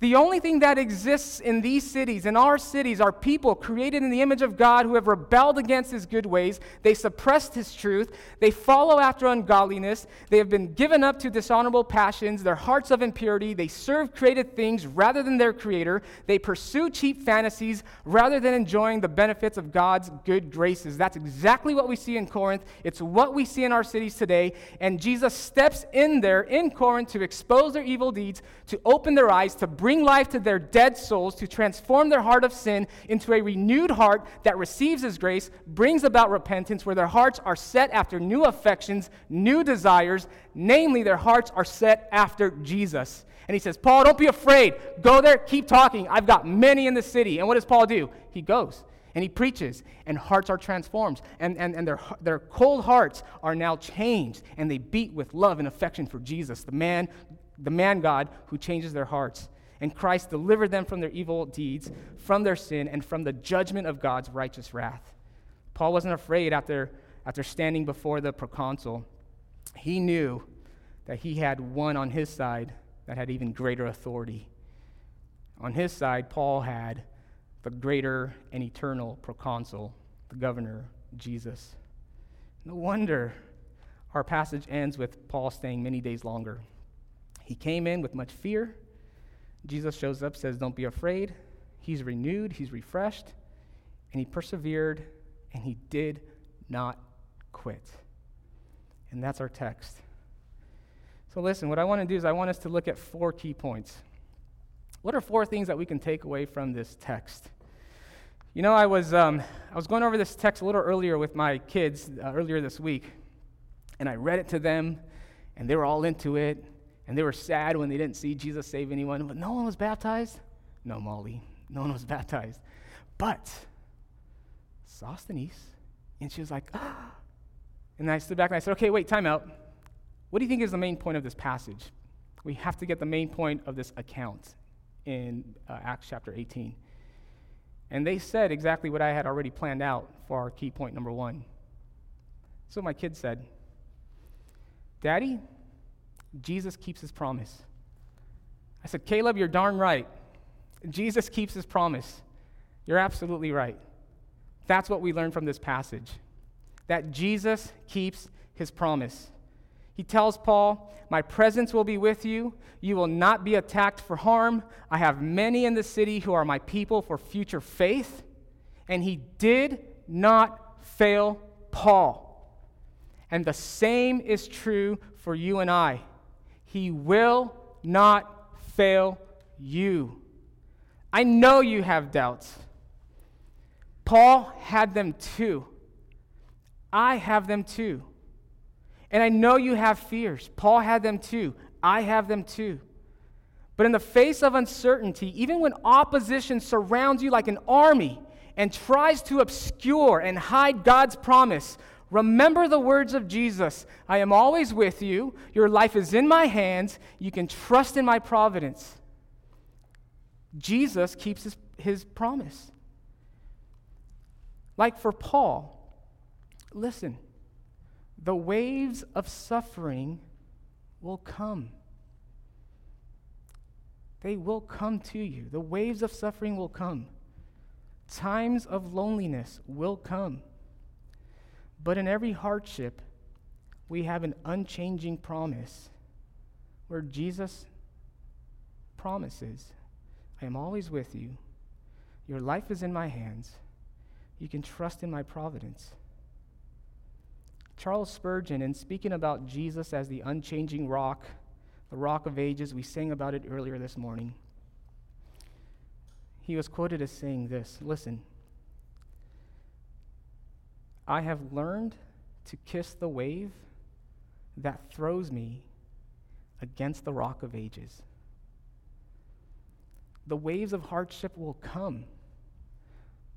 The only thing that exists in these cities, in our cities, are people created in the image of God who have rebelled against his good ways. They suppressed his truth. They follow after ungodliness. They have been given up to dishonorable passions, their hearts of impurity. They serve created things rather than their creator. They pursue cheap fantasies rather than enjoying the benefits of God's good graces. That's exactly what we see in Corinth. It's what we see in our cities today. And Jesus steps in there in Corinth to expose their evil deeds, to open their eyes, to bring Bring life to their dead souls, to transform their heart of sin into a renewed heart that receives his grace, brings about repentance, where their hearts are set after new affections, new desires, namely their hearts are set after Jesus. And he says, Paul, don't be afraid. Go there, keep talking. I've got many in the city. And what does Paul do? He goes and he preaches, and hearts are transformed, and, and, and their, their cold hearts are now changed, and they beat with love and affection for Jesus, the man, the man God who changes their hearts. And Christ delivered them from their evil deeds, from their sin, and from the judgment of God's righteous wrath. Paul wasn't afraid after, after standing before the proconsul. He knew that he had one on his side that had even greater authority. On his side, Paul had the greater and eternal proconsul, the governor, Jesus. No wonder our passage ends with Paul staying many days longer. He came in with much fear. Jesus shows up, says, "Don't be afraid." He's renewed, he's refreshed, and he persevered, and he did not quit. And that's our text. So listen, what I want to do is I want us to look at four key points. What are four things that we can take away from this text? You know, I was um, I was going over this text a little earlier with my kids uh, earlier this week, and I read it to them, and they were all into it, and they were sad when they didn't see Jesus save anyone, but no one was baptized. No, Molly, no one was baptized. But Sosthenes, and she was like, ah. And I stood back and I said, okay, wait, time out. What do you think is the main point of this passage? We have to get the main point of this account in uh, Acts chapter eighteen. And they said exactly what I had already planned out for our key point number one. So my kid said, "Daddy, Jesus keeps his promise." I said, "Caleb, you're darn right. Jesus keeps his promise. You're absolutely right." That's what we learn from this passage, that Jesus keeps his promise. He tells Paul, "My presence will be with you. You will not be attacked for harm. I have many in the city who are my people for future faith." And he did not fail Paul. And the same is true for you and I. He will not fail you. I know you have doubts. Paul had them too. I have them too. And I know you have fears. Paul had them too. I have them too. But in the face of uncertainty, even when opposition surrounds you like an army and tries to obscure and hide God's promise, remember the words of Jesus. "I am always with you. Your life is in my hands. You can trust in my providence." Jesus keeps his, his promise. Like for Paul, listen, the waves of suffering will come. They will come to you. The waves of suffering will come. Times of loneliness will come. But in every hardship, we have an unchanging promise where Jesus promises, "I am always with you. Your life is in my hands. You can trust in my providence." Charles Spurgeon, in speaking about Jesus as the unchanging rock, the rock of ages, we sang about it earlier this morning. He was quoted as saying this, listen, "I have learned to kiss the wave that throws me against the rock of ages." The waves of hardship will come.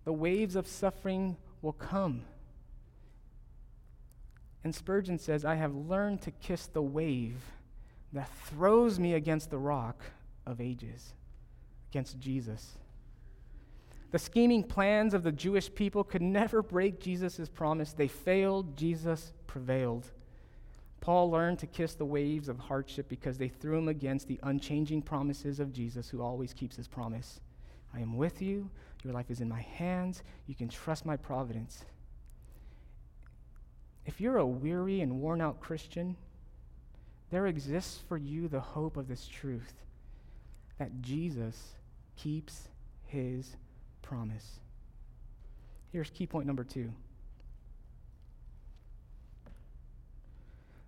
The waves of suffering will come. And Spurgeon says, "I have learned to kiss the wave that throws me against the rock of ages," against Jesus. The scheming plans of the Jewish people could never break Jesus' promise. They failed. Jesus prevailed. Paul learned to kiss the waves of hardship because they threw him against the unchanging promises of Jesus, who always keeps his promise. "I am with you. Your life is in my hands. You can trust my providence." If you're a weary and worn-out Christian, there exists for you the hope of this truth, that Jesus keeps his promise. Here's key point number two.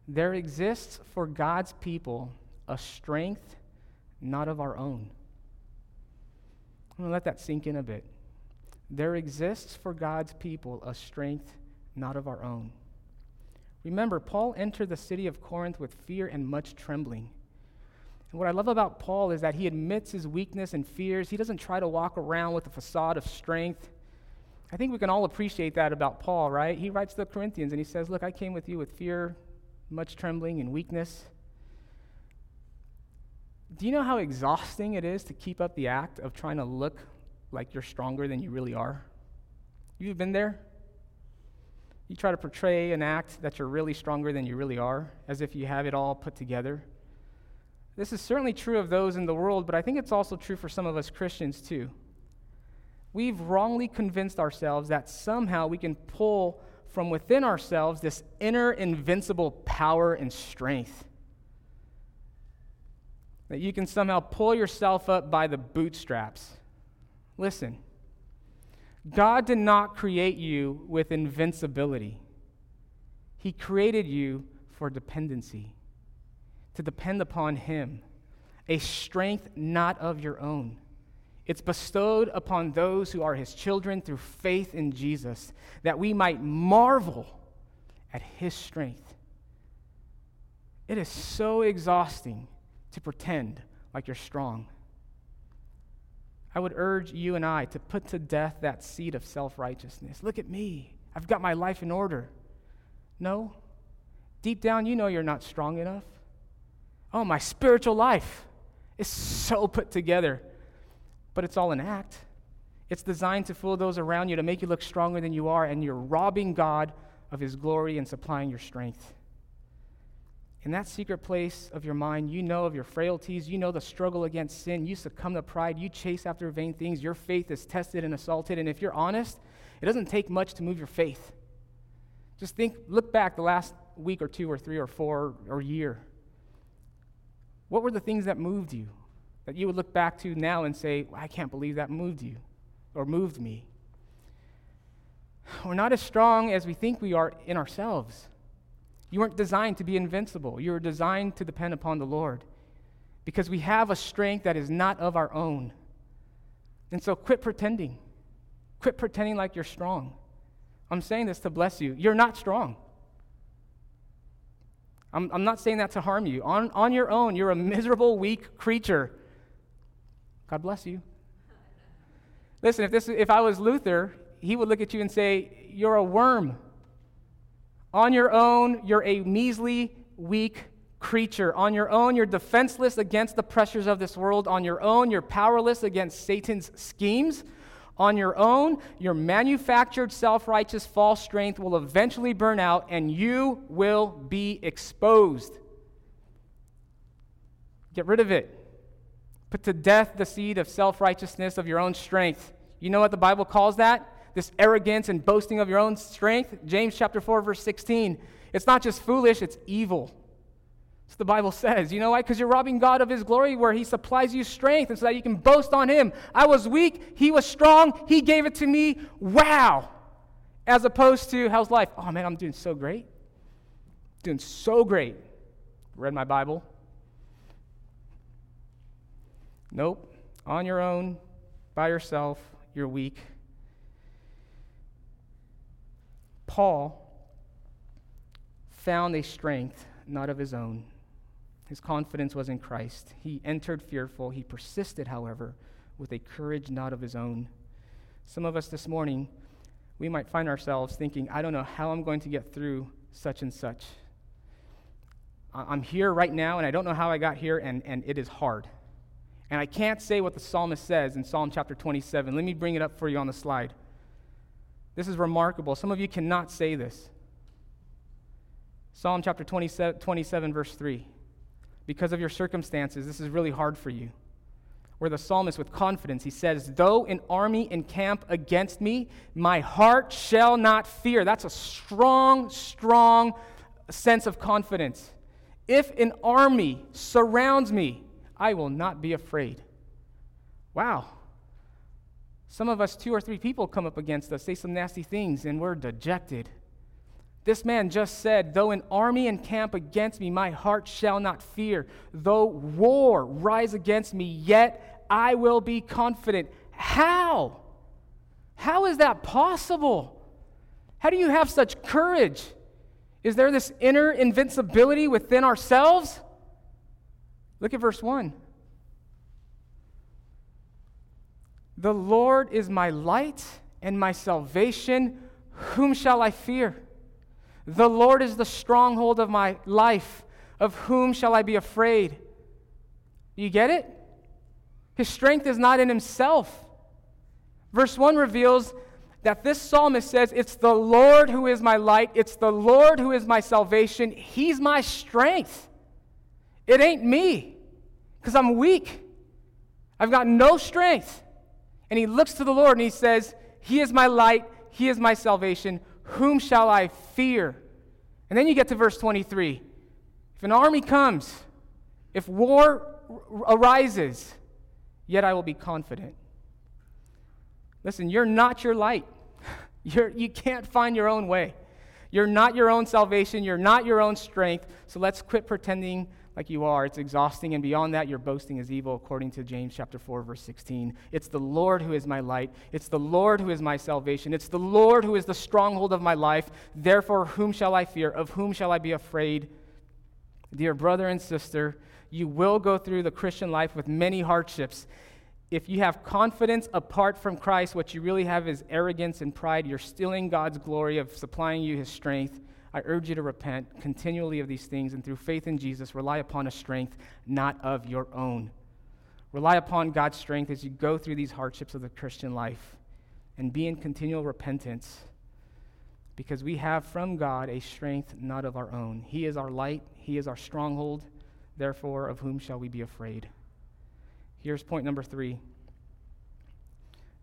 There exists for God's people a strength not of our own. I'm going to let that sink in a bit. There exists for God's people a strength not of our own. Remember, Paul entered the city of Corinth with fear and much trembling. And what I love about Paul is that he admits his weakness and fears. He doesn't try to walk around with a facade of strength. I think we can all appreciate that about Paul, right? He writes to the Corinthians and he says, "Look, I came with you with fear, much trembling, and weakness." Do you know how exhausting it is to keep up the act of trying to look like you're stronger than you really are? You've been there? You try to portray an act that you're really stronger than you really are, as if you have it all put together. This is certainly true of those in the world, but I think it's also true for some of us Christians too. we've wrongly convinced ourselves that somehow we can pull from within ourselves this inner invincible power and strength. That you can somehow pull yourself up by the bootstraps. Listen, God did not create you with invincibility. He created you for dependency, to depend upon Him, a strength not of your own. It's bestowed upon those who are His children through faith in Jesus, that we might marvel at His strength. It is so exhausting to pretend like you're strong. I would urge you and I to put to death that seed of self-righteousness. Look at me. I've got my life in order. No. Deep down, you know you're not strong enough. Oh, my spiritual life is so put together. But it's all an act. It's designed to fool those around you, to make you look stronger than you are, and you're robbing God of His glory and supplying your strength. In that secret place of your mind, you know of your frailties, you know the struggle against sin, you succumb to pride, you chase after vain things, your faith is tested and assaulted, and if you're honest, it doesn't take much to move your faith. Just think, look back the last week or two or three or four or year. What were the things that moved you, that you would look back to now and say, I can't believe that moved you or moved me? We're not as strong as we think we are in ourselves. You weren't designed to be invincible. You were designed to depend upon the Lord, because we have a strength that is not of our own. And so quit pretending. Quit pretending like you're strong. I'm saying this to bless you. You're not strong. I'm, I'm not saying that to harm you. On, on your own, you're a miserable, weak creature. God bless you. Listen, if this, if I was Luther, he would look at you and say, you're a worm. On your own, you're a measly, weak creature. On your own, you're defenseless against the pressures of this world. On your own, you're powerless against Satan's schemes. On your own, your manufactured, self-righteous, false strength will eventually burn out, and you will be exposed. Get rid of it. Put to death the seed of self-righteousness of your own strength. You know what the Bible calls that? This arrogance and boasting of your own strength, James chapter four, verse sixteen. It's not just foolish, it's evil. That's what the Bible says. You know why? Because you're robbing God of His glory, where He supplies you strength, and so that you can boast on Him. I was weak, He was strong, He gave it to me. Wow! As opposed to, how's life? Oh man, I'm doing so great. Doing so great. Read my Bible. Nope. On your own, by yourself, you're weak. Paul found a strength not of his own. His confidence was in Christ. He entered fearful. He persisted, however, with a courage not of his own. Some of us this morning, we might find ourselves thinking, I don't know how I'm going to get through such and such. I'm here right now, and I don't know how I got here, and, and it is hard. And I can't say what the psalmist says in Psalm chapter twenty-seven. Let me bring it up for you on the slide. This is remarkable. Some of you cannot say this. Psalm chapter twenty-seven, twenty-seven, verse three. Because of your circumstances, this is really hard for you. Where the psalmist, with confidence, he says, though an army encamp against me, my heart shall not fear. That's a strong, strong sense of confidence. If an army surrounds me, I will not be afraid. Wow. Some of us, two or three people come up against us, say some nasty things, and we're dejected. This man just said, though an army encamp against me, my heart shall not fear. Though war rise against me, yet I will be confident. How? How is that possible? How do you have such courage? Is there this inner invincibility within ourselves? Look at verse one. The Lord is my light and my salvation. Whom shall I fear? The Lord is the stronghold of my life. Of whom shall I be afraid? You get it? His strength is not in himself. Verse one reveals that this psalmist says, it's the Lord who is my light. It's the Lord who is my salvation. He's my strength. It ain't me, because I'm weak. I've got no strength. And he looks to the Lord and he says, He is my light, He is my salvation. Whom shall I fear? And then you get to verse twenty-three. If an army comes, if war arises, yet I will be confident. Listen, you're not your light. You're, you can't find your own way. You're not your own salvation. You're not your own strength. So let's quit pretending like you are. It's exhausting, and beyond that, your boasting is evil, according to James chapter four, verse sixteen. It's the Lord who is my light. It's the Lord who is my salvation. It's the Lord who is the stronghold of my life. Therefore, whom shall I fear? Of whom shall I be afraid? Dear brother and sister, you will go through the Christian life with many hardships. If you have confidence apart from Christ, what you really have is arrogance and pride. You're stealing God's glory of supplying you His strength. I urge you to repent continually of these things, and through faith in Jesus, rely upon a strength not of your own. Rely upon God's strength as you go through these hardships of the Christian life, and be in continual repentance, because we have from God a strength not of our own. He is our light. He is our stronghold. Therefore, of whom shall we be afraid? Here's point number three.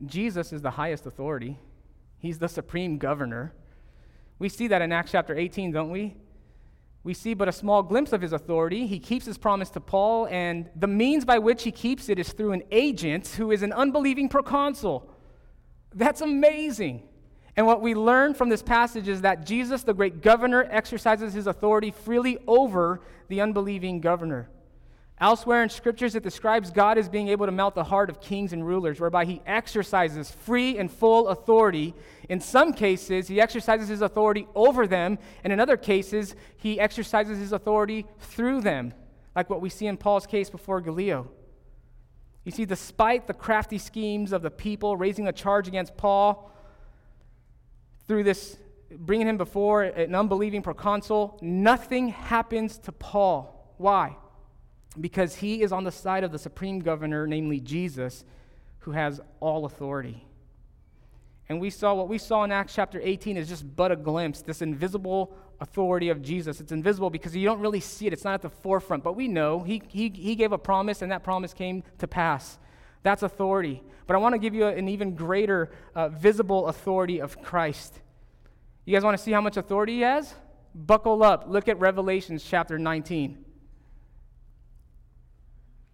Jesus is the highest authority. He's the supreme governor. We see that in Acts chapter eighteen, don't we? We see but a small glimpse of his authority. He keeps his promise to Paul, and the means by which he keeps it is through an agent who is an unbelieving proconsul. That's amazing. And what we learn from this passage is that Jesus, the great governor, exercises his authority freely over the unbelieving governor. Elsewhere in scriptures, it describes God as being able to melt the heart of kings and rulers, whereby he exercises free and full authority. In some cases, he exercises his authority over them, and in other cases, he exercises his authority through them, like what we see in Paul's case before Gallio. You see, despite the crafty schemes of the people raising a charge against Paul through this, bringing him before an unbelieving proconsul, nothing happens to Paul. Why? Because he is on the side of the supreme governor, namely Jesus, who has all authority. And we saw what we saw in Acts chapter eighteen is just but a glimpse, this invisible authority of Jesus. It's invisible because you don't really see it. It's not at the forefront, but we know he he, he gave a promise, and that promise came to pass. That's authority. But I want to give you an even greater uh, visible authority of Christ. You guys want to see how much authority he has? Buckle up. Look at Revelation chapter nineteen.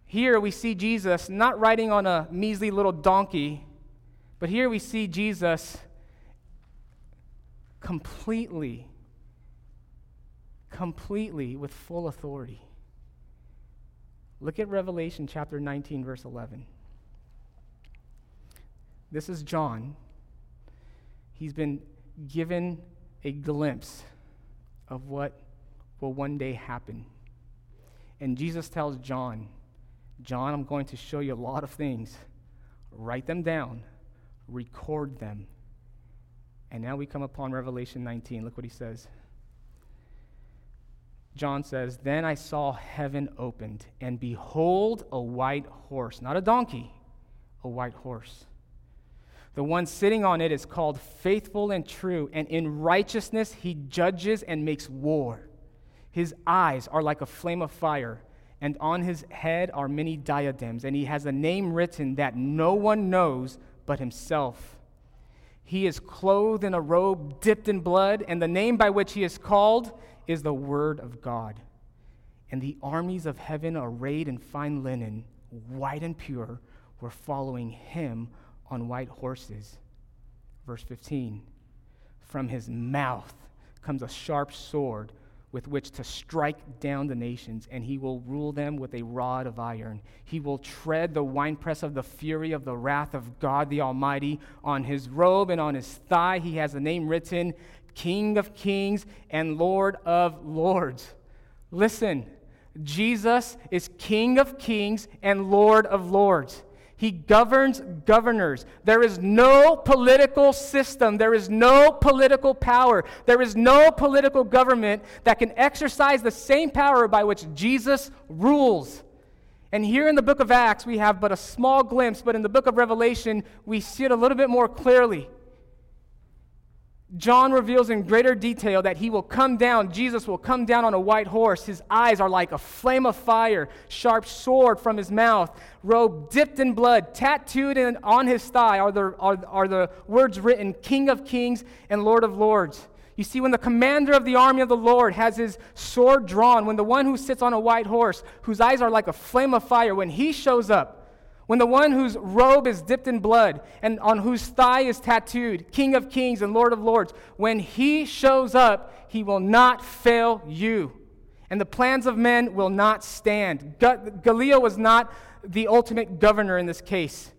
Here we see Jesus not riding on a measly little donkey, but here we see Jesus completely, completely with full authority. Look at Revelation chapter nineteen, verse eleven. This is John. He's been given a glimpse of what will one day happen. And Jesus tells John, John, I'm going to show you a lot of things. Write them down. Record them. And now we come upon Revelation nineteen. Look what he says. John says, Then I saw heaven opened, and behold, a white horse. Not a donkey, a white horse. The one sitting on it is called Faithful and True, and in righteousness he judges and makes war. His eyes are like a flame of fire, and on his head are many diadems, and he has a name written that no one knows but himself. He is clothed in a robe dipped in blood, and the name by which he is called is the Word of God. And the armies of heaven, arrayed in fine linen, white and pure, were following him on white horses. Verse fifteen, from his mouth comes a sharp sword, with which to strike down the nations, and he will rule them with a rod of iron. He will tread the winepress of the fury of the wrath of God the Almighty. On his robe and on his thigh he has a name written, King of Kings and Lord of Lords. Listen, Jesus is King of Kings and Lord of Lords. He governs governors. There is no political system. There is no political power. There is no political government that can exercise the same power by which Jesus rules. And here in the book of Acts, we have but a small glimpse, but in the book of Revelation, we see it a little bit more clearly. John reveals in greater detail that he will come down, Jesus will come down on a white horse. His eyes are like a flame of fire, sharp sword from his mouth, robe dipped in blood, tattooed in, on his thigh are the, are, are the words written, King of Kings and Lord of Lords. You see, when the commander of the army of the Lord has his sword drawn, when the one who sits on a white horse, whose eyes are like a flame of fire, when he shows up, when the one whose robe is dipped in blood and on whose thigh is tattooed, King of Kings and Lord of Lords, when he shows up, he will not fail you. And the plans of men will not stand. Gallio was not the ultimate governor in this case.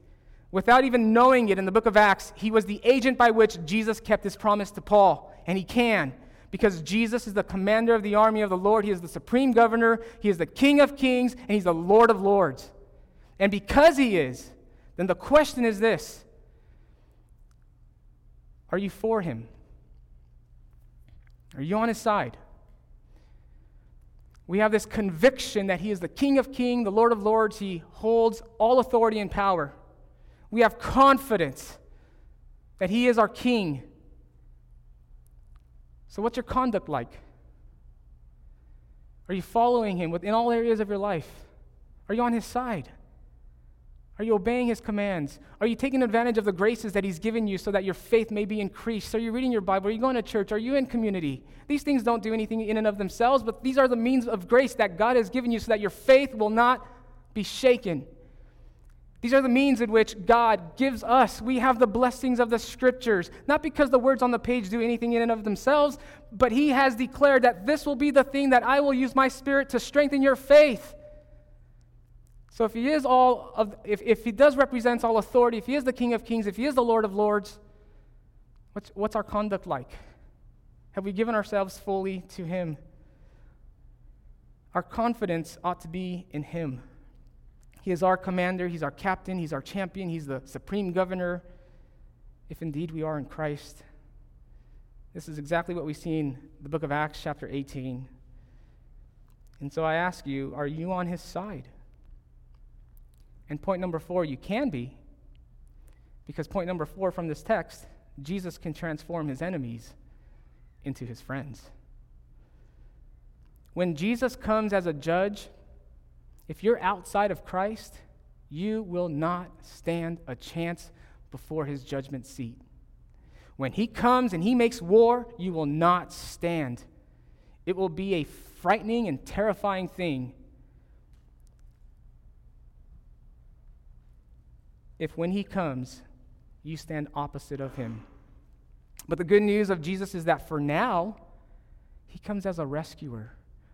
Without even knowing it in the book of Acts, he was the agent by which Jesus kept his promise to Paul. And he can, because Jesus is the commander of the army of the Lord. He is the supreme governor. He is the King of Kings, and he's the Lord of Lords. And because he is, then the question is this: are you for him? Are you on his side? We have this conviction that he is the King of Kings, the Lord of Lords. He holds all authority and power. We have confidence that he is our King. So what's your conduct like? Are you following him within all areas of your life? Are you on his side? Are you obeying his commands? Are you taking advantage of the graces that he's given you so that your faith may be increased? Are you reading your Bible? Are you going to church? Are you in community? These things don't do anything in and of themselves, but these are the means of grace that God has given you so that your faith will not be shaken. These are the means in which God gives us. We have the blessings of the Scriptures, not because the words on the page do anything in and of themselves, but he has declared that this will be the thing that I will use my Spirit to strengthen your faith. So if he is all of, if, if he does represents all authority, if he is the King of Kings, if he is the Lord of Lords, what's, what's our conduct like? Have we given ourselves fully to him? Our confidence ought to be in him. He is our commander, he's our captain, he's our champion, he's the supreme governor, if indeed we are in Christ. This is exactly what we see in the book of Acts chapter eighteen. And so I ask you, are you on his side? And point number four, you can be, because point number four from this text, Jesus can transform his enemies into his friends. When Jesus comes as a judge, if you're outside of Christ, you will not stand a chance before his judgment seat. When he comes and he makes war, you will not stand. It will be a frightening and terrifying thing if when he comes, you stand opposite of him. But the good news of Jesus is that for now, he comes as a rescuer.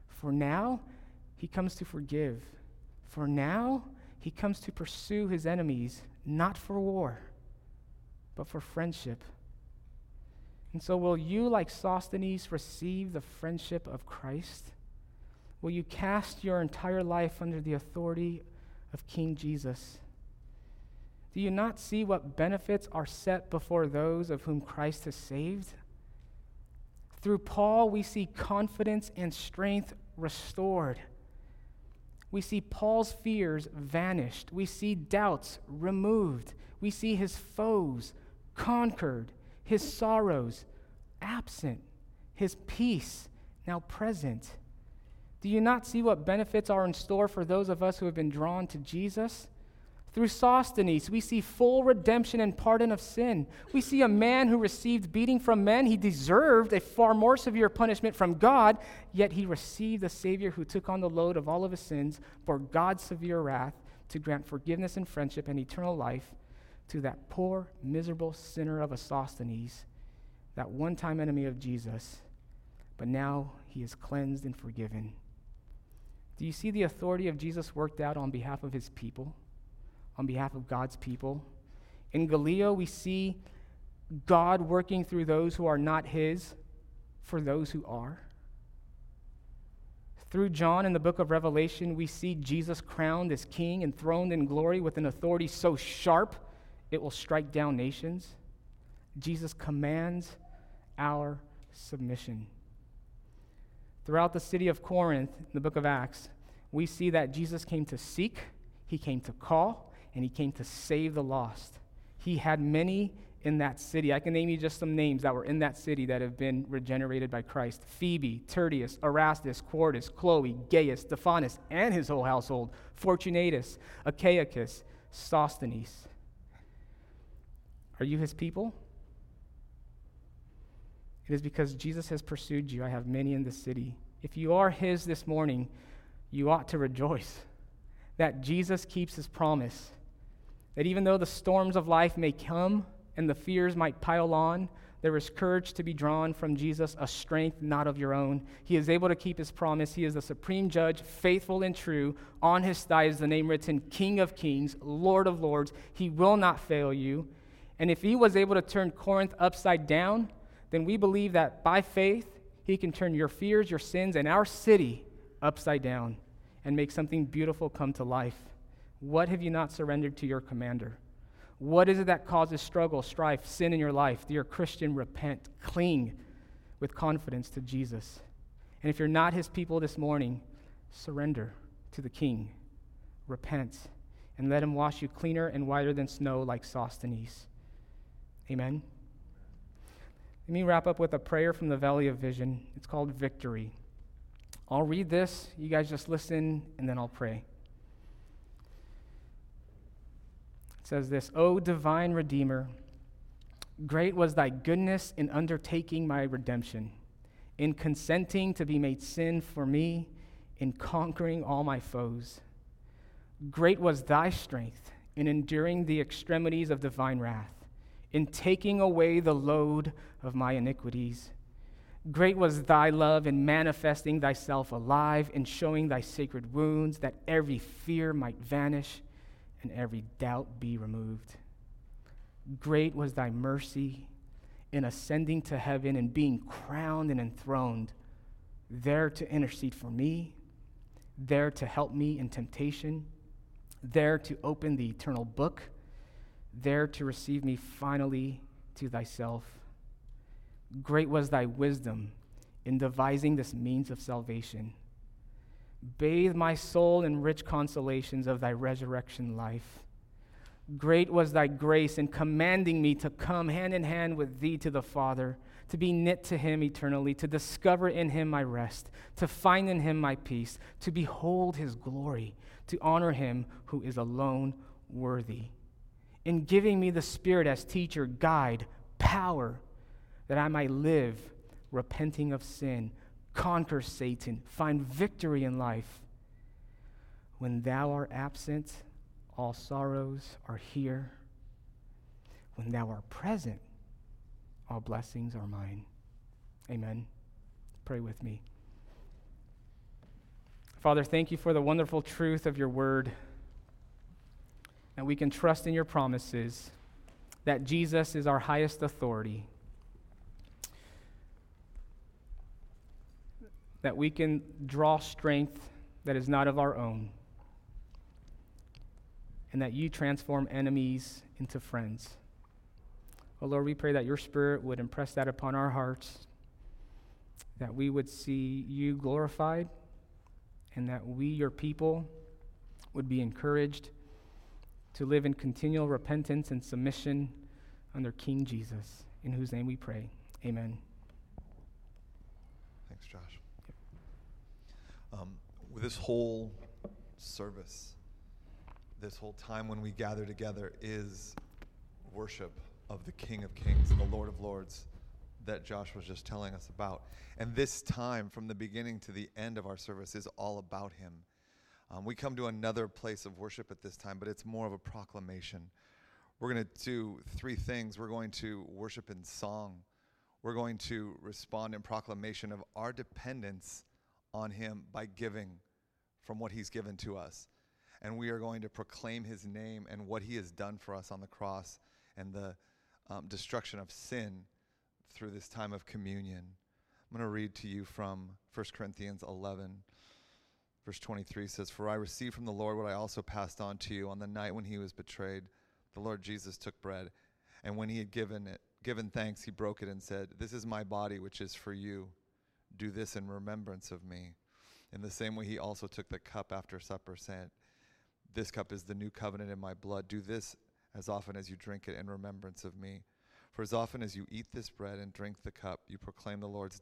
For now, he comes to forgive. For now, he comes to pursue his enemies, not for war, but for friendship. And so will you, like Sosthenes, receive the friendship of Christ? Will you cast your entire life under the authority of King Jesus? Do you not see what benefits are set before those of whom Christ has saved? Through Paul, we see confidence and strength restored. We see Paul's fears vanished. We see doubts removed. We see his foes conquered, his sorrows absent, his peace now present. Do you not see what benefits are in store for those of us who have been drawn to Jesus? Through Sosthenes, we see full redemption and pardon of sin. We see a man who received beating from men. He deserved a far more severe punishment from God, yet he received a Savior who took on the load of all of his sins, for God's severe wrath, to grant forgiveness and friendship and eternal life to that poor, miserable sinner of a Sosthenes, that one-time enemy of Jesus. But now he is cleansed and forgiven. Do you see the authority of Jesus worked out on behalf of his people? On behalf of God's people. In Gallio, we see God working through those who are not his for those who are. Through John in the book of Revelation, we see Jesus crowned as king, enthroned in glory with an authority so sharp it will strike down nations. Jesus commands our submission. Throughout the city of Corinth, in the book of Acts, we see that Jesus came to seek, he came to call, and he came to save the lost. He had many in that city. I can name you just some names that were in that city that have been regenerated by Christ. Phoebe, Tertius, Erastus, Quartus, Chloe, Gaius, Stephanus, and his whole household, Fortunatus, Achaicus, Sosthenes. Are you his people? It is because Jesus has pursued you. I have many in this city. If you are his this morning, you ought to rejoice that Jesus keeps his promise, that even though the storms of life may come and the fears might pile on, there is courage to be drawn from Jesus, a strength not of your own. He is able to keep his promise. He is the supreme judge, faithful and true. On his thigh is the name written, King of Kings, Lord of Lords. He will not fail you. And if he was able to turn Corinth upside down, then we believe that by faith, he can turn your fears, your sins, and our city upside down and make something beautiful come to life. What have you not surrendered to your commander? What is it that causes struggle, strife, sin in your life? Dear Christian, repent. Cling with confidence to Jesus. And if you're not his people this morning, surrender to the King. Repent and let him wash you cleaner and whiter than snow like Sosthenes. Amen. Let me wrap up with a prayer from the Valley of Vision. It's called Victory. I'll read this, you guys just listen, and then I'll pray. It says this, O divine Redeemer, great was thy goodness in undertaking my redemption, in consenting to be made sin for me, in conquering all my foes. Great was thy strength in enduring the extremities of divine wrath, in taking away the load of my iniquities. Great was thy love in manifesting thyself alive, in showing thy sacred wounds, that every fear might vanish and every doubt be removed. Great was thy mercy in ascending to heaven and being crowned and enthroned, there to intercede for me, there to help me in temptation, there to open the eternal book, there to receive me finally to thyself. Great was thy wisdom in devising this means of salvation. Bathe my soul in rich consolations of thy resurrection life. Great was thy grace in commanding me to come hand in hand with thee to the Father, to be knit to him eternally, to discover in him my rest, to find in him my peace, to behold his glory, to honor him who is alone worthy. In giving me the Spirit as teacher, guide, power, that I might live, repenting of sin, conquer Satan, find victory in life. When thou art absent, all sorrows are here. When thou art present, all blessings are mine. Amen. Pray with me. Father, thank you for the wonderful truth of your word, that we can trust in your promises, that Jesus is our highest authority, that we can draw strength that is not of our own, and that you transform enemies into friends. Oh Lord, we pray that your Spirit would impress that upon our hearts, that we would see you glorified, and that we, your people, would be encouraged to live in continual repentance and submission under King Jesus, in whose name we pray. Amen. Thanks, Josh. Um, with this whole service, this whole time when we gather together is worship of the King of Kings and the Lord of Lords that Josh was just telling us about. And this time, from the beginning to the end of our service, is all about him. Um, we come to another place of worship at this time, but it's more of a proclamation. We're going to do three things. We're going to worship in song. We're going to respond in proclamation of our dependence on him by giving from what he's given to us. And we are going to proclaim his name and what he has done for us on the cross and the um, destruction of sin through this time of communion. I'm going to read to you from First Corinthians eleven. Verse twenty-three says, For I received from the Lord what I also passed on to you. On the night when he was betrayed, the Lord Jesus took bread. And when he had given it, given thanks, he broke it and said, This is my body, which is for you. Do this in remembrance of me. In the same way, he also took the cup after supper, saying, This cup is the new covenant in my blood. Do this as often as you drink it in remembrance of me. For as often as you eat this bread and drink the cup, you proclaim the Lord's